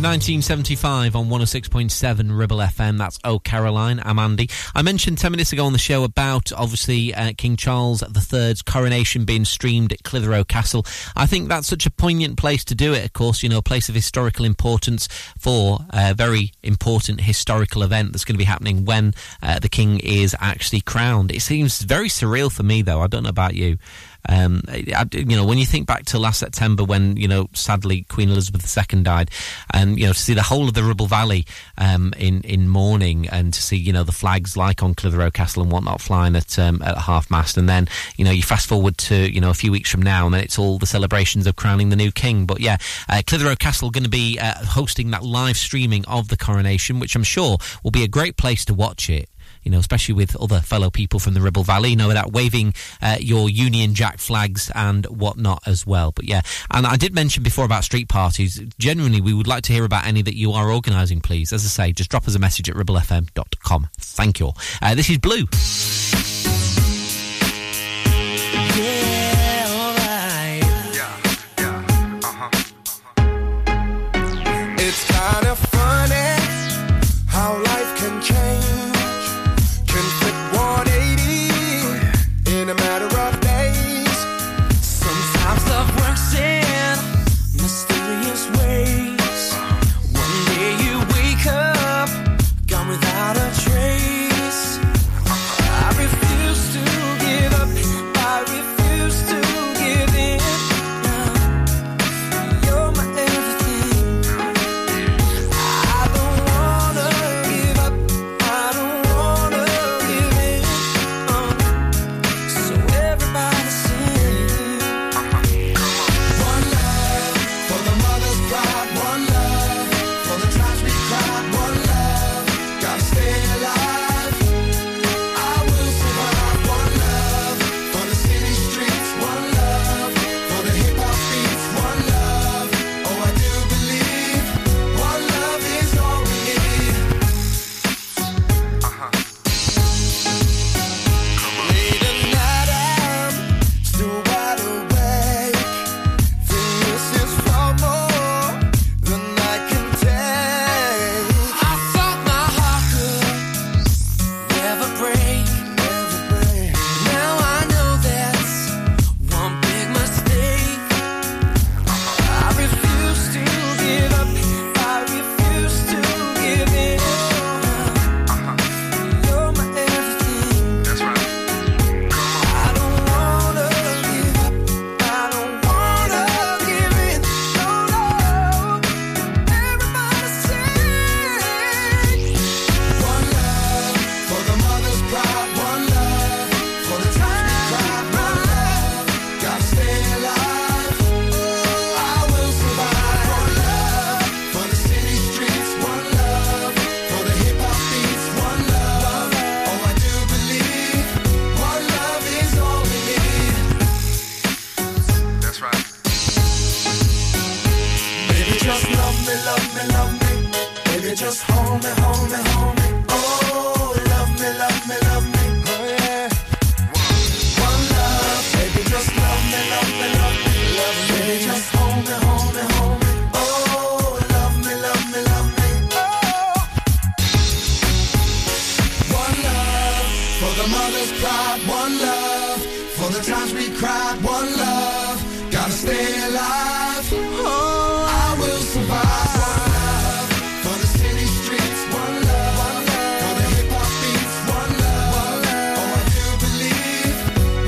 nineteen seventy-five on one oh six point seven Ribble F M. That's Oh Caroline. I'm Andy. I mentioned ten minutes ago on the show about, obviously, uh, King Charles the third's coronation being streamed at Clitheroe Castle. I think that's such a poignant place to do it, of course, you know, a place of historical importance for a very important historical event that's going to be happening when uh, the King is actually crowned. It seems very surreal for me, though. I don't know about you. Um, I, you know, when you think back to last September when, you know, sadly Queen Elizabeth the second died, and, you know, to see the whole of the Ribble Valley um, in, in mourning, and to see, you know, the flags like on Clitheroe Castle and whatnot flying at, um, at half mast, and then, you know, you fast forward to, you know, a few weeks from now, and then it's all the celebrations of crowning the new king. But yeah, uh, Clitheroe Castle going to be uh, hosting that live streaming of the coronation, which I'm sure will be a great place to watch it. You know, especially with other fellow people from the Ribble Valley, you know, without waving uh, your Union Jack flags and whatnot as well. But yeah, and I did mention before about street parties. Genuinely, we would like to hear about any that you are organising, please. As I say, just drop us a message at ribble f m dot com. Thank you all. Uh, this is Blue. the mother's pride, one love. For the times we cried, one love. Gotta stay alive. Oh, I will survive. One love. For the city streets, one love. One love. For the hip hop beats, one love. One love. Oh, I do believe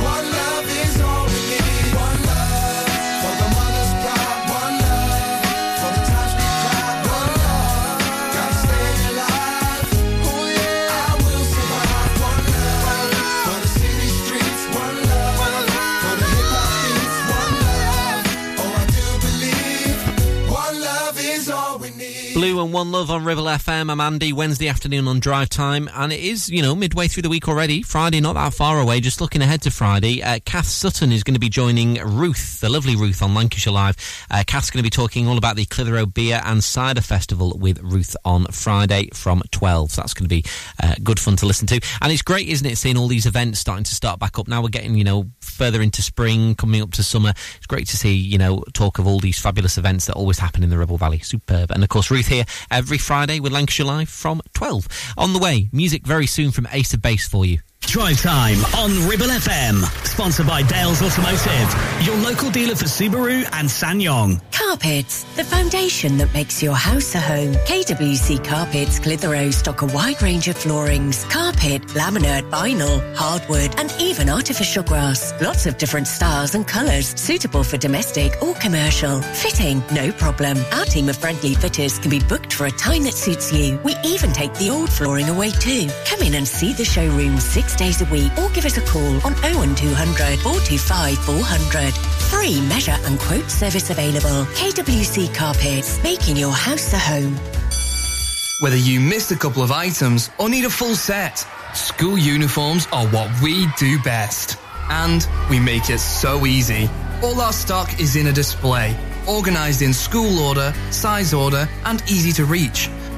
one love is all we need. One love. For the mother's pride, one love. For the times we cried, one love. Gotta stay alive. Oh yeah, I will survive. One love. One love. For the city streets, one love. One love. For the hip hop beats, one love. Oh, I do believe one love is all we need. Blue and One Love on Ribble F M. I'm Andy. Wednesday afternoon on Drive Time, and it is, you know, midway through the week already. Friday not that far away, just looking ahead to Friday. uh, Kath Sutton is going to be joining Ruth, the lovely Ruth, on Lancashire Live. uh, Kath's going to be talking all about the Clitheroe Beer and Cider Festival with Ruth on Friday from twelve, so that's going to be uh, good fun to listen to. And it's great, isn't it, seeing all these events starting to start back up now. We're getting, you know, further into spring, coming up to summer. It's great to see, you know, talk of all these fabulous events that always happen in the Ribble Valley. Superb. And of course Ruth here every Friday with Lancashire Live from twelve. On the way, music very soon from Ace of Base for you. Drive Time on Ribble F M, sponsored by Dales Automotive, your local dealer for Subaru and SsangYong. Carpets, the foundation that makes your house a home. K W C Carpets Clitheroe stock a wide range of floorings, carpet, laminate, vinyl, hardwood, and even artificial grass. Lots of different styles and colours, suitable for domestic or commercial. Fitting, no problem. Our team of friendly fitters can be booked for a time that suits you. We even take the old flooring away too. Come in and see the showroom six days a week, or give us a call on oh one two hundred, four two five, four hundred. Free measure and quote service available. K W C Carpets, making your house a home. Whether you missed a couple of items or need a full set, school uniforms are what we do best. And we make it so easy. All our stock is in a display, organised in school order, size order, and easy to reach.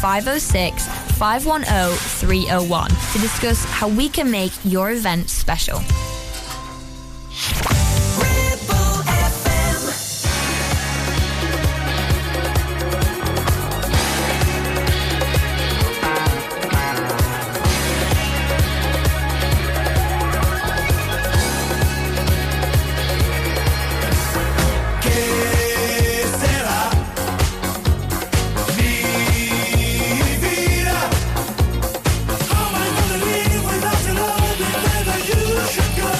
five oh six, five one oh, three oh one to discuss how we can make your event special. Ribble F M. Get Chicago.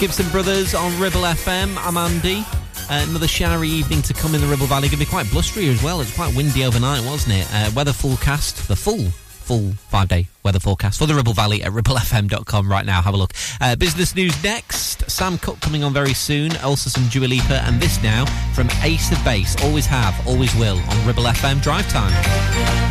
Gibson Brothers on Ribble F M. I'm Andy. Uh, another showery evening to come in the Ribble Valley. Going to be quite blustery as well. It's quite windy overnight, wasn't it? Uh, weather forecast, the full, full five-day weather forecast for the Ribble Valley at ribble f m dot com right now. Have a look. Uh, business news next. Sam Cooke coming on very soon. Also some Dua Lipa. And this now from Ace of Base. Always have, always will on Ribble F M Drive Time.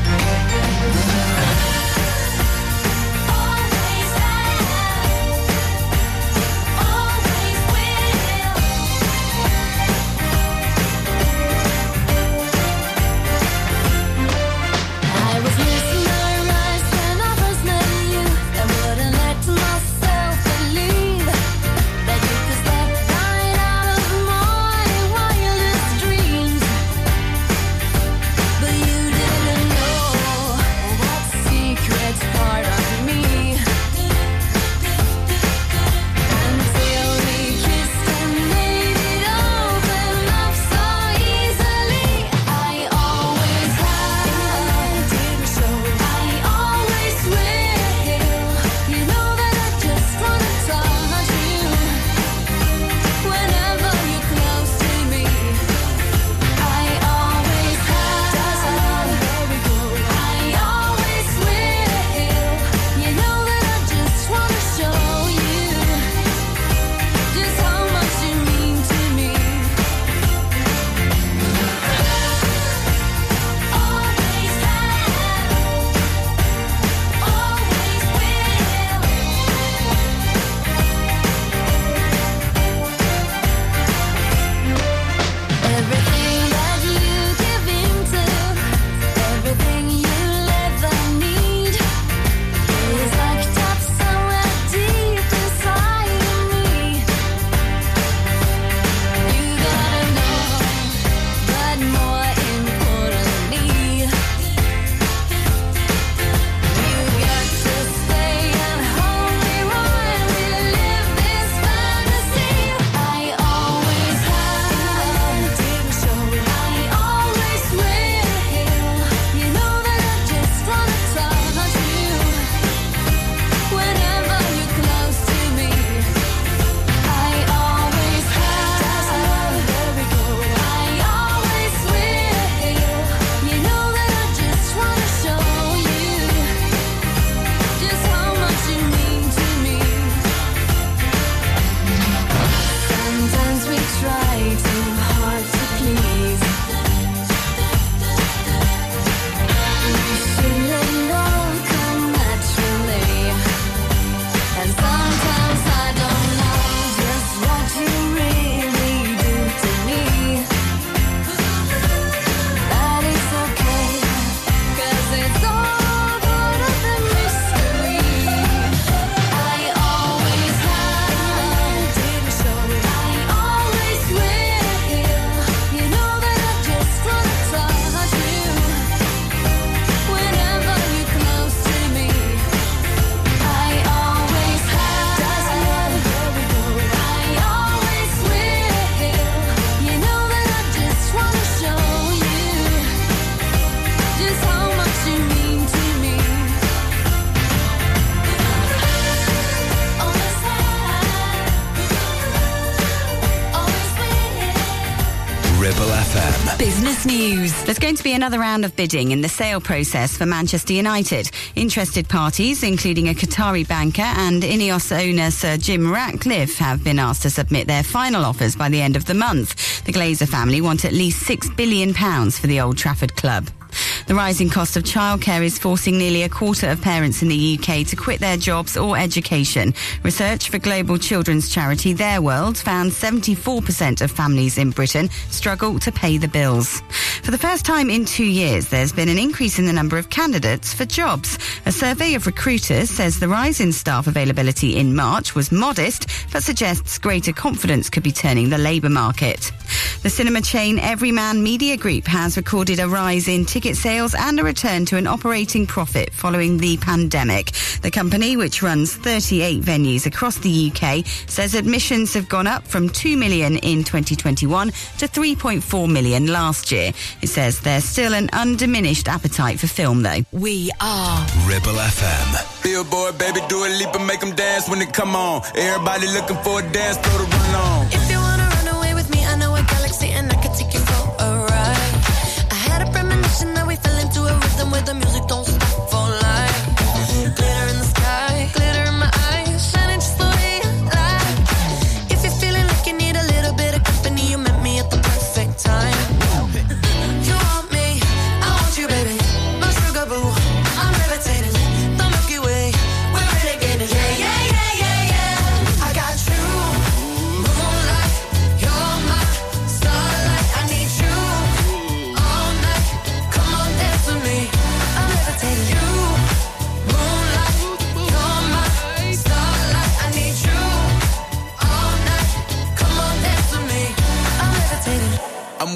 There's going to be another round of bidding in the sale process for Manchester United. Interested parties, including a Qatari banker and Ineos owner Sir Jim Ratcliffe, have been asked to submit their final offers by the end of the month. The Glazer family want at least six billion pounds for the Old Trafford club. The rising cost of childcare is forcing nearly a quarter of parents in the U K to quit their jobs or education. Research for global children's charity Their World found seventy-four percent of families in Britain struggle to pay the bills. For the first time in two years, there's been an increase in the number of candidates for jobs. A survey of recruiters says the rise in staff availability in March was modest, but suggests greater confidence could be turning the labour market. The cinema chain Everyman Media Group has recorded a rise in ticket sales sales and a return to an operating profit following the pandemic. The company, which runs thirty-eight venues across the U K, says admissions have gone up from two million in twenty twenty-one to three point four million last year. It says there's still an undiminished appetite for film, though. We are Ribble F M. Billboard, baby, do a leap and make them dance when they come on. Everybody looking for a dance, throw the run on. If you wanna run away with me, I know a galaxy and I can take you for a ride. I had a premonition that we fell into a rhythm where the music don't stop for life. Glitter in the sky, glitter in my eyes, shining just the way I like. If you're feeling like you need a little bit of company, you met me at the perfect time. You want me, I want you, baby. My sugar boo, I'm levitating. The Milky Way, we're renegading. Yeah, yeah, yeah. I'm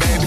baby.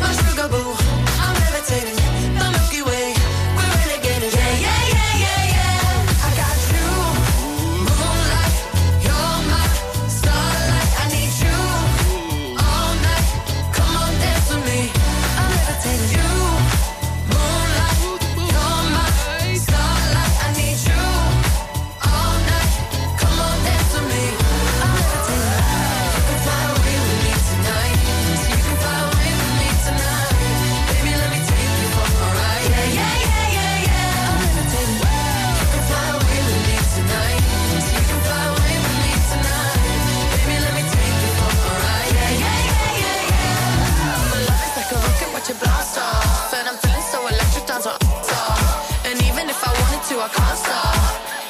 My sugar boo, I'm levitating. The Milky Way, we're renegading. Yeah, yeah, yeah, yeah, yeah. I got you, moonlight. You're my starlight. I need you all night. Come on, dance with me, I'm levitating. You blast off, and I'm feeling so electric, dance on top. And even if I wanted to, I can't stop.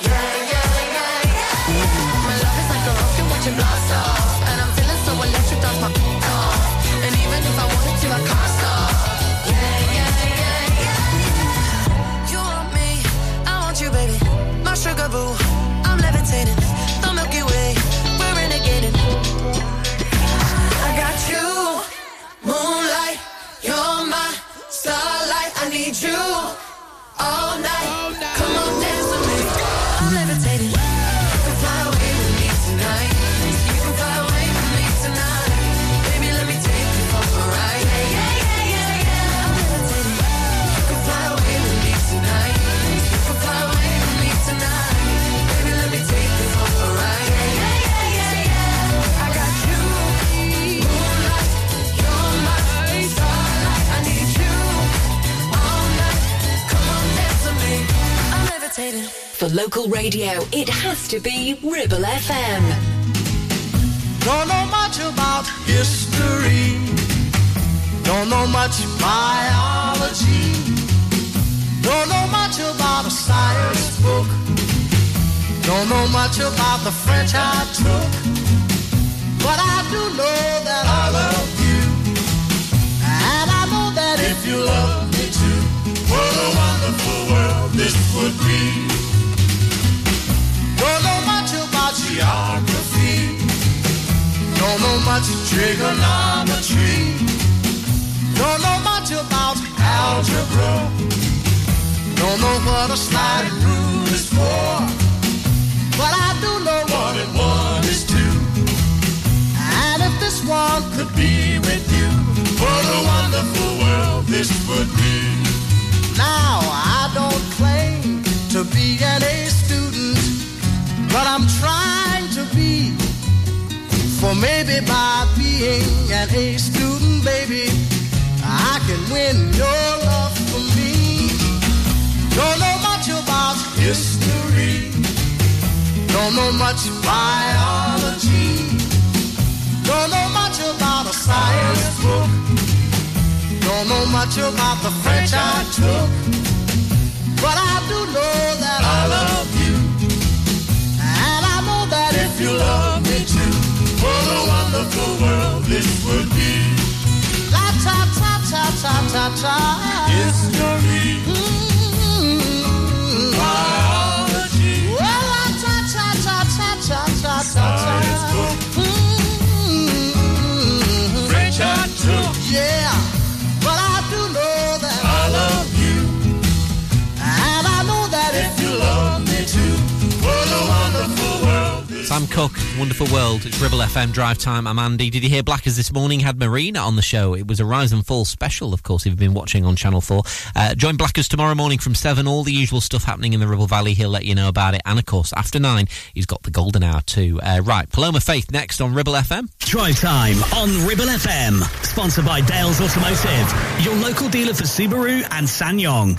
Yeah, yeah, yeah, yeah, yeah. My love is like a rocket, watch it blast off. And I'm feeling so electric, dance on top. And even if I wanted to, I can't stop. Yeah, yeah, yeah, yeah. You want me, I want you, baby. My sugar boo, I'm levitating. The Milky Way, we're renegading. I got you, moonlight. You're my starlight, I need you all night, all night. Come on, dance with me, I'm levitating. You can fly away with me tonight. You can fly away with me tonight. Baby, let me take you for a ride. Yeah, yeah, yeah, yeah, yeah. I'm levitating. You can fly away with me tonight. You can fly away with me tonight. Baby, let me take you for a ride. Yeah, yeah, yeah, yeah, yeah. I got you, moonlight. You're my star. For local radio, it has to be Ribble F M. Don't know much about history. Don't know much biology. Don't know much about a science book. Don't know much about the French I took. But I do know that I love you. And I know that if you love me too, what a wonderful world this would be. Don't know much about geography. Don't know much trigonometry. Don't know much about algebra. Don't know what a sliding rule is for. But I do know one and one is two. And if this one could be with you, what a wonderful world this would be. Now, I don't claim to be an A student, but I'm trying to be. For maybe by being an A student, baby, I can win your love for me. Don't know much about history. Don't Don't know much biology. Don't know much about a science book. Don't know much about the French I took. But I do know that I love you. And I know that if you love me too, what a wonderful world this would be. La ta ta ta ta ta ta. It's your biology. Well, la ta ta ta ta ta ta ta. Yeah, but I do know that I love you. And I know that if you love me too, what a wonderful world. Sam Cooke, Wonderful World. It's Ribble F M Drive Time. I'm Andy. Did you hear Blackers this morning? Had Marina on the show. It was a Rise and Fall special, of course, if you've been watching on Channel four. Uh, join Blackers tomorrow morning from seven. All the usual stuff happening in the Ribble Valley. He'll let you know about it. And, of course, after nine, he's got the golden hour too. Uh, right, Paloma Faith next on Ribble F M. Drive Time on Ribble F M. Sponsored by Dales Automotive, your local dealer for Subaru and SsangYong.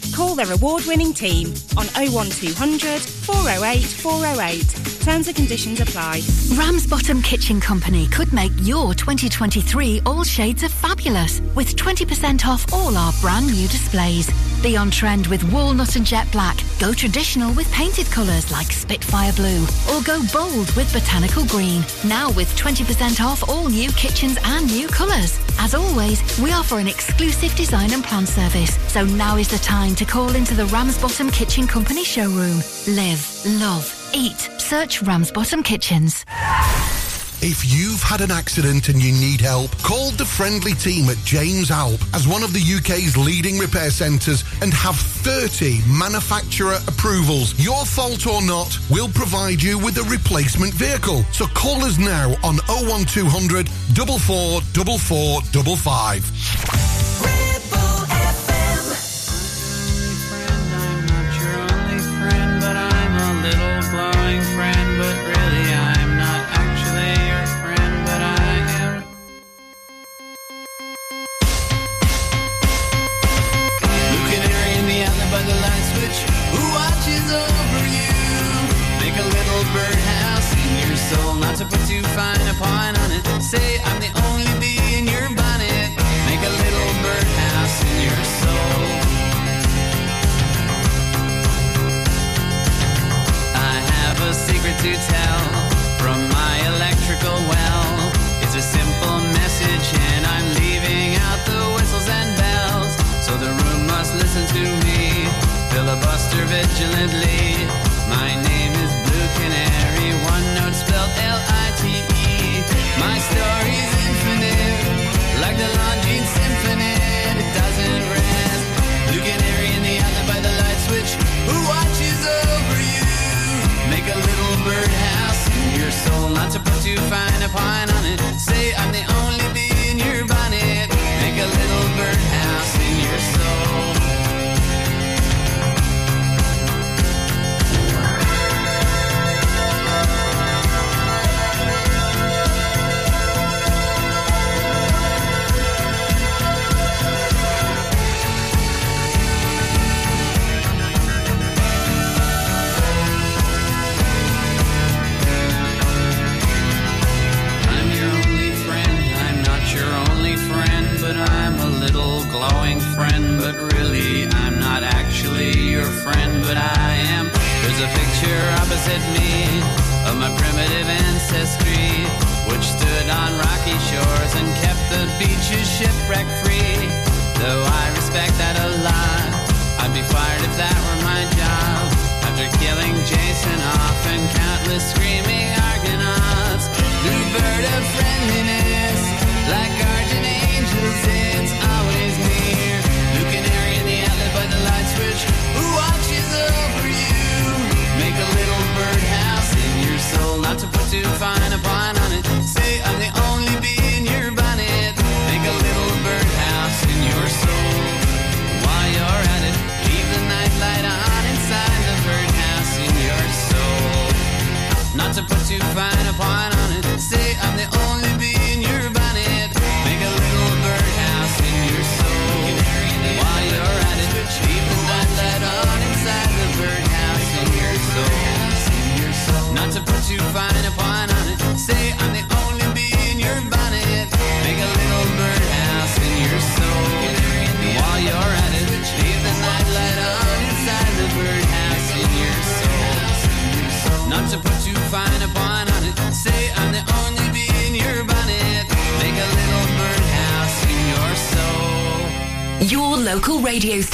Call their award-winning team on oh one two hundred four oh eight four oh eight. Terms and conditions apply. Ramsbottom Kitchen Company could make your twenty twenty-three all shades of fabulous with twenty percent off all our brand new displays. Be on trend with walnut and jet black. Go traditional with painted colours like Spitfire Blue. Or go bold with botanical green. Now with twenty percent off all new kitchens and new colours. As always, we offer an exclusive design and plan service. So now is the time to call into the Ramsbottom Kitchen Company showroom. Live, love, eat. Search Ramsbottom Kitchens. If you've had an accident and you need help, call the friendly team at James Alp as one of the U K's leading repair centres and have thirty manufacturer approvals. Your fault or not, we'll provide you with a replacement vehicle. So call us now on oh one two hundred four four four four five five. Not to put too fine a point on it. Say I'm the only bee in your bonnet. Make a little birdhouse in your soul. I have a secret to tell from my electrical well. It's a simple message and I'm leaving out the whistles and bells. So the room must listen to me, filibuster vigilantly. My name is Blue Canary, one note spelled L I T E. My story's infinite, like the Longines Symphony. It doesn't rest. Blue Canary in the island by the light switch. Who watches over you? Make a little birdhouse in your soul. Not to put too fine a pine on it. Say I'm the only bee in your bonnet. Make a little birdhouse in your soul. little glowing friend, but really I'm not actually your friend, but I am. There's a picture opposite me of my primitive ancestry, which stood on rocky shores and kept the beaches shipwreck free. Though I respect that a lot, I'd be fired if that were my job. After killing Jason off and countless screaming Argonauts, new bird of friendliness, like guardian angels, it's always near. New canary in the outlet by the light switch, who watches over you? Make a little birdhouse in your soul, not to put too fine a pine on it. Say I'm the only bee in your bonnet. Make a little birdhouse in your soul. While you're at it, leave the night light on inside the birdhouse in your soul. Not to put too fine a pine on it. Say I'm the only bee in your bonnet. Make a little birdhouse in your soul. While you're at it, leave the night light on inside the birdhouse. Not to put too fine a point on it. Say I'm the only bee in your bonnet. Make a little birdhouse in your soul. While you're at it, leave the night light on inside the birdhouse in your soul. Not to put too fine a point on it. Say I'm the only bee in your bonnet. Make a little birdhouse in your soul. Your local radio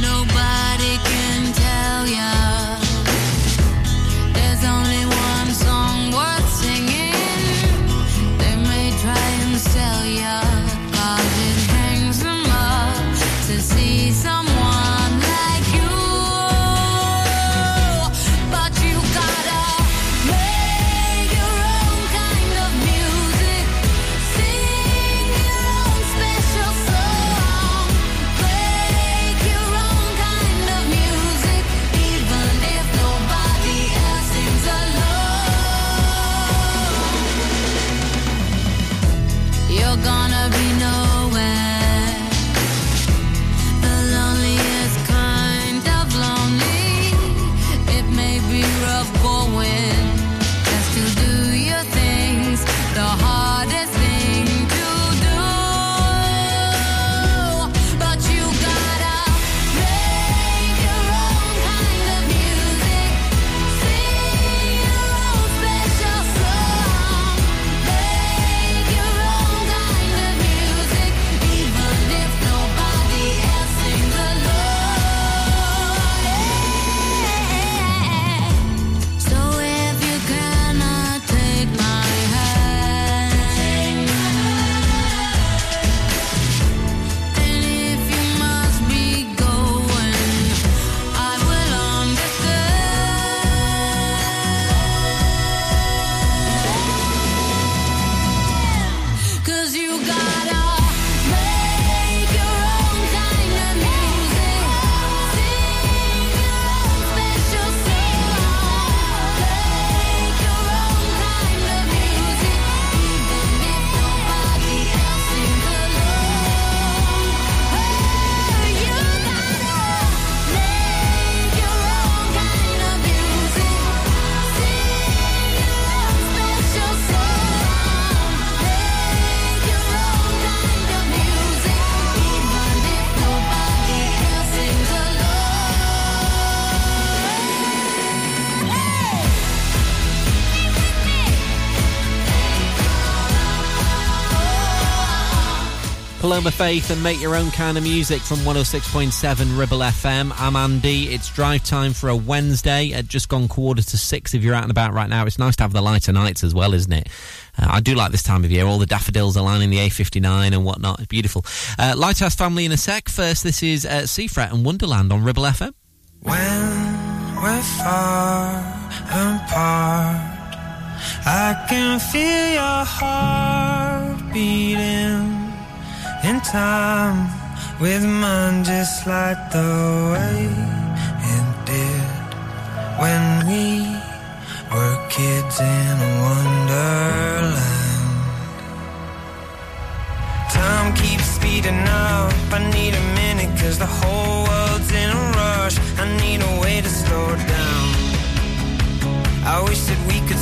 Nobody can tell ya. There's only one song worth singing. They may try and sell ya, cause it hangs them up to see someone. Paloma Faith and Make Your Own Kind of Music from one oh six point seven Ribble F M. I'm Andy. It's drive time for a Wednesday at just gone quarter to six if you're out and about right now. It's nice to have the lighter nights as well, isn't it? Uh, I do like this time of year. All the daffodils are lining the A fifty-nine and whatnot. It's beautiful. Uh, Lighthouse Family in a sec. First, this is uh, Seafret and Wonderland on Ribble F M. When we're far apart, I can feel your heart beating. In time with mine, just like the way it did when we were kids in Wonderland. Time keeps speeding up, I need a minute, cause the whole world's in a rush. I need a way to slow down. I wish that we could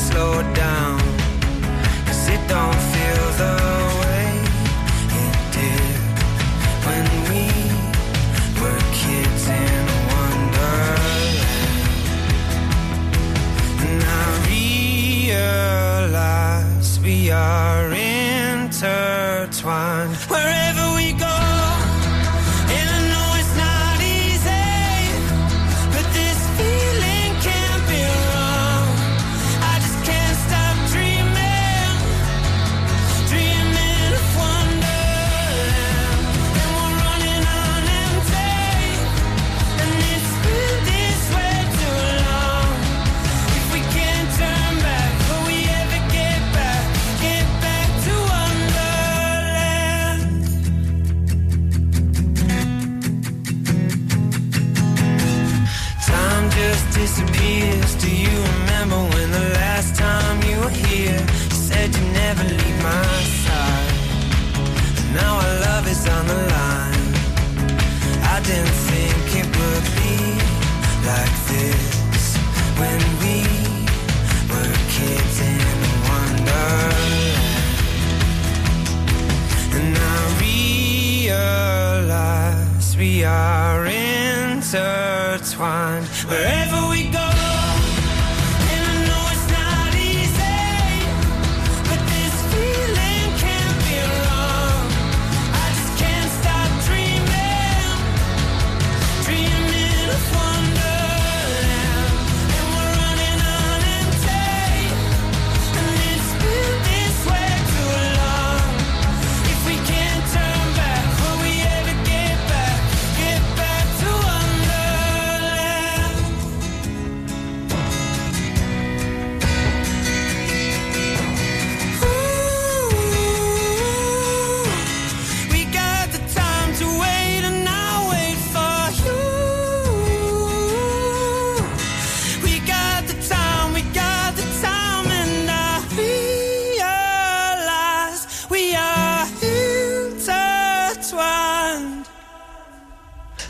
wherever we go. Disappears. Do you remember when the last time you were here? You said you'd never leave my side. Now our love is on the line. I didn't think it would be like this when we were kids in Wonderland. And I realize we are intertwined wherever we go.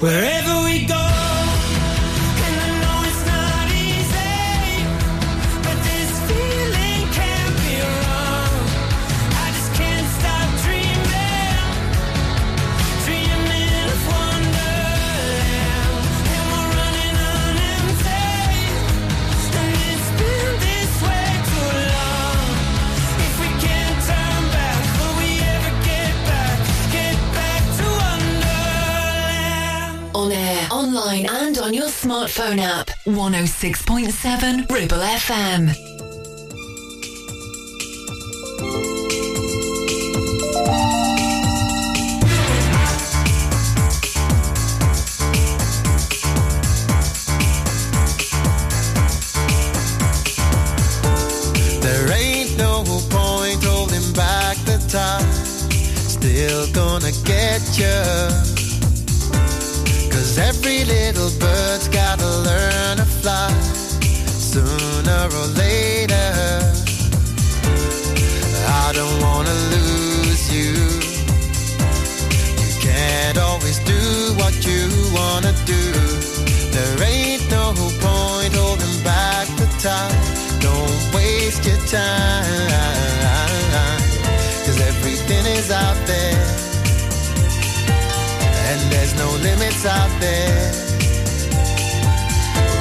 Wherever we go. Online and on your smartphone app. one oh six point seven Ribble F M. There ain't no point holding back the time. Still gonna get you. Every little bird's gotta learn to fly, sooner or later. I don't wanna lose you. You can't always do what you wanna do. There ain't no point holding back the time. Don't waste your time, 'cause everything is out there. And there's no limits out there.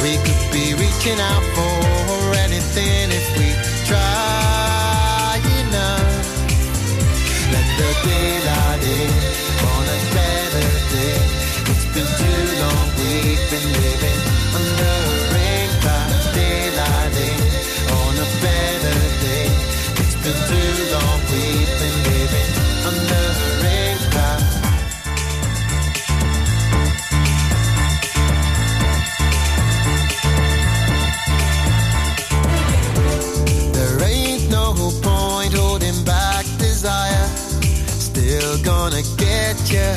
We could be reaching out for anything if we try enough. Let the daylight in on a better day. It's been too long, we've been living under a rain cloud. Daylight in on a better day. It's been too long, we've been living under a rain cloud. Still gonna get you.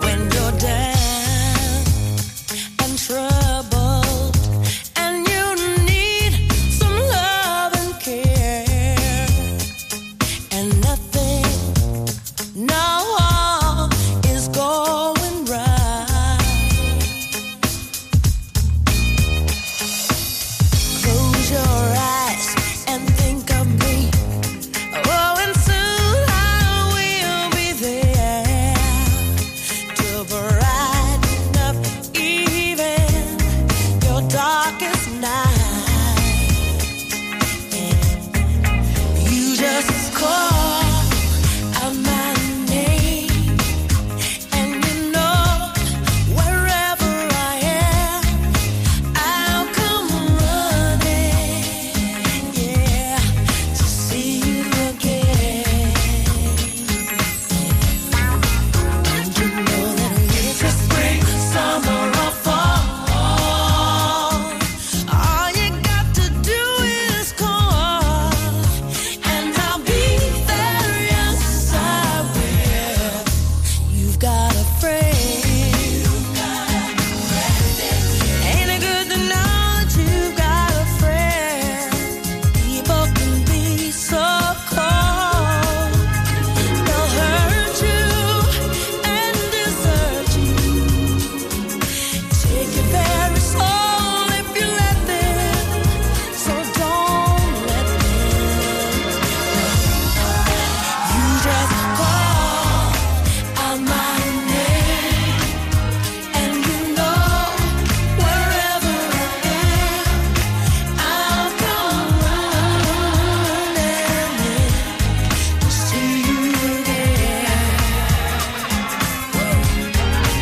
When you're down. Afraid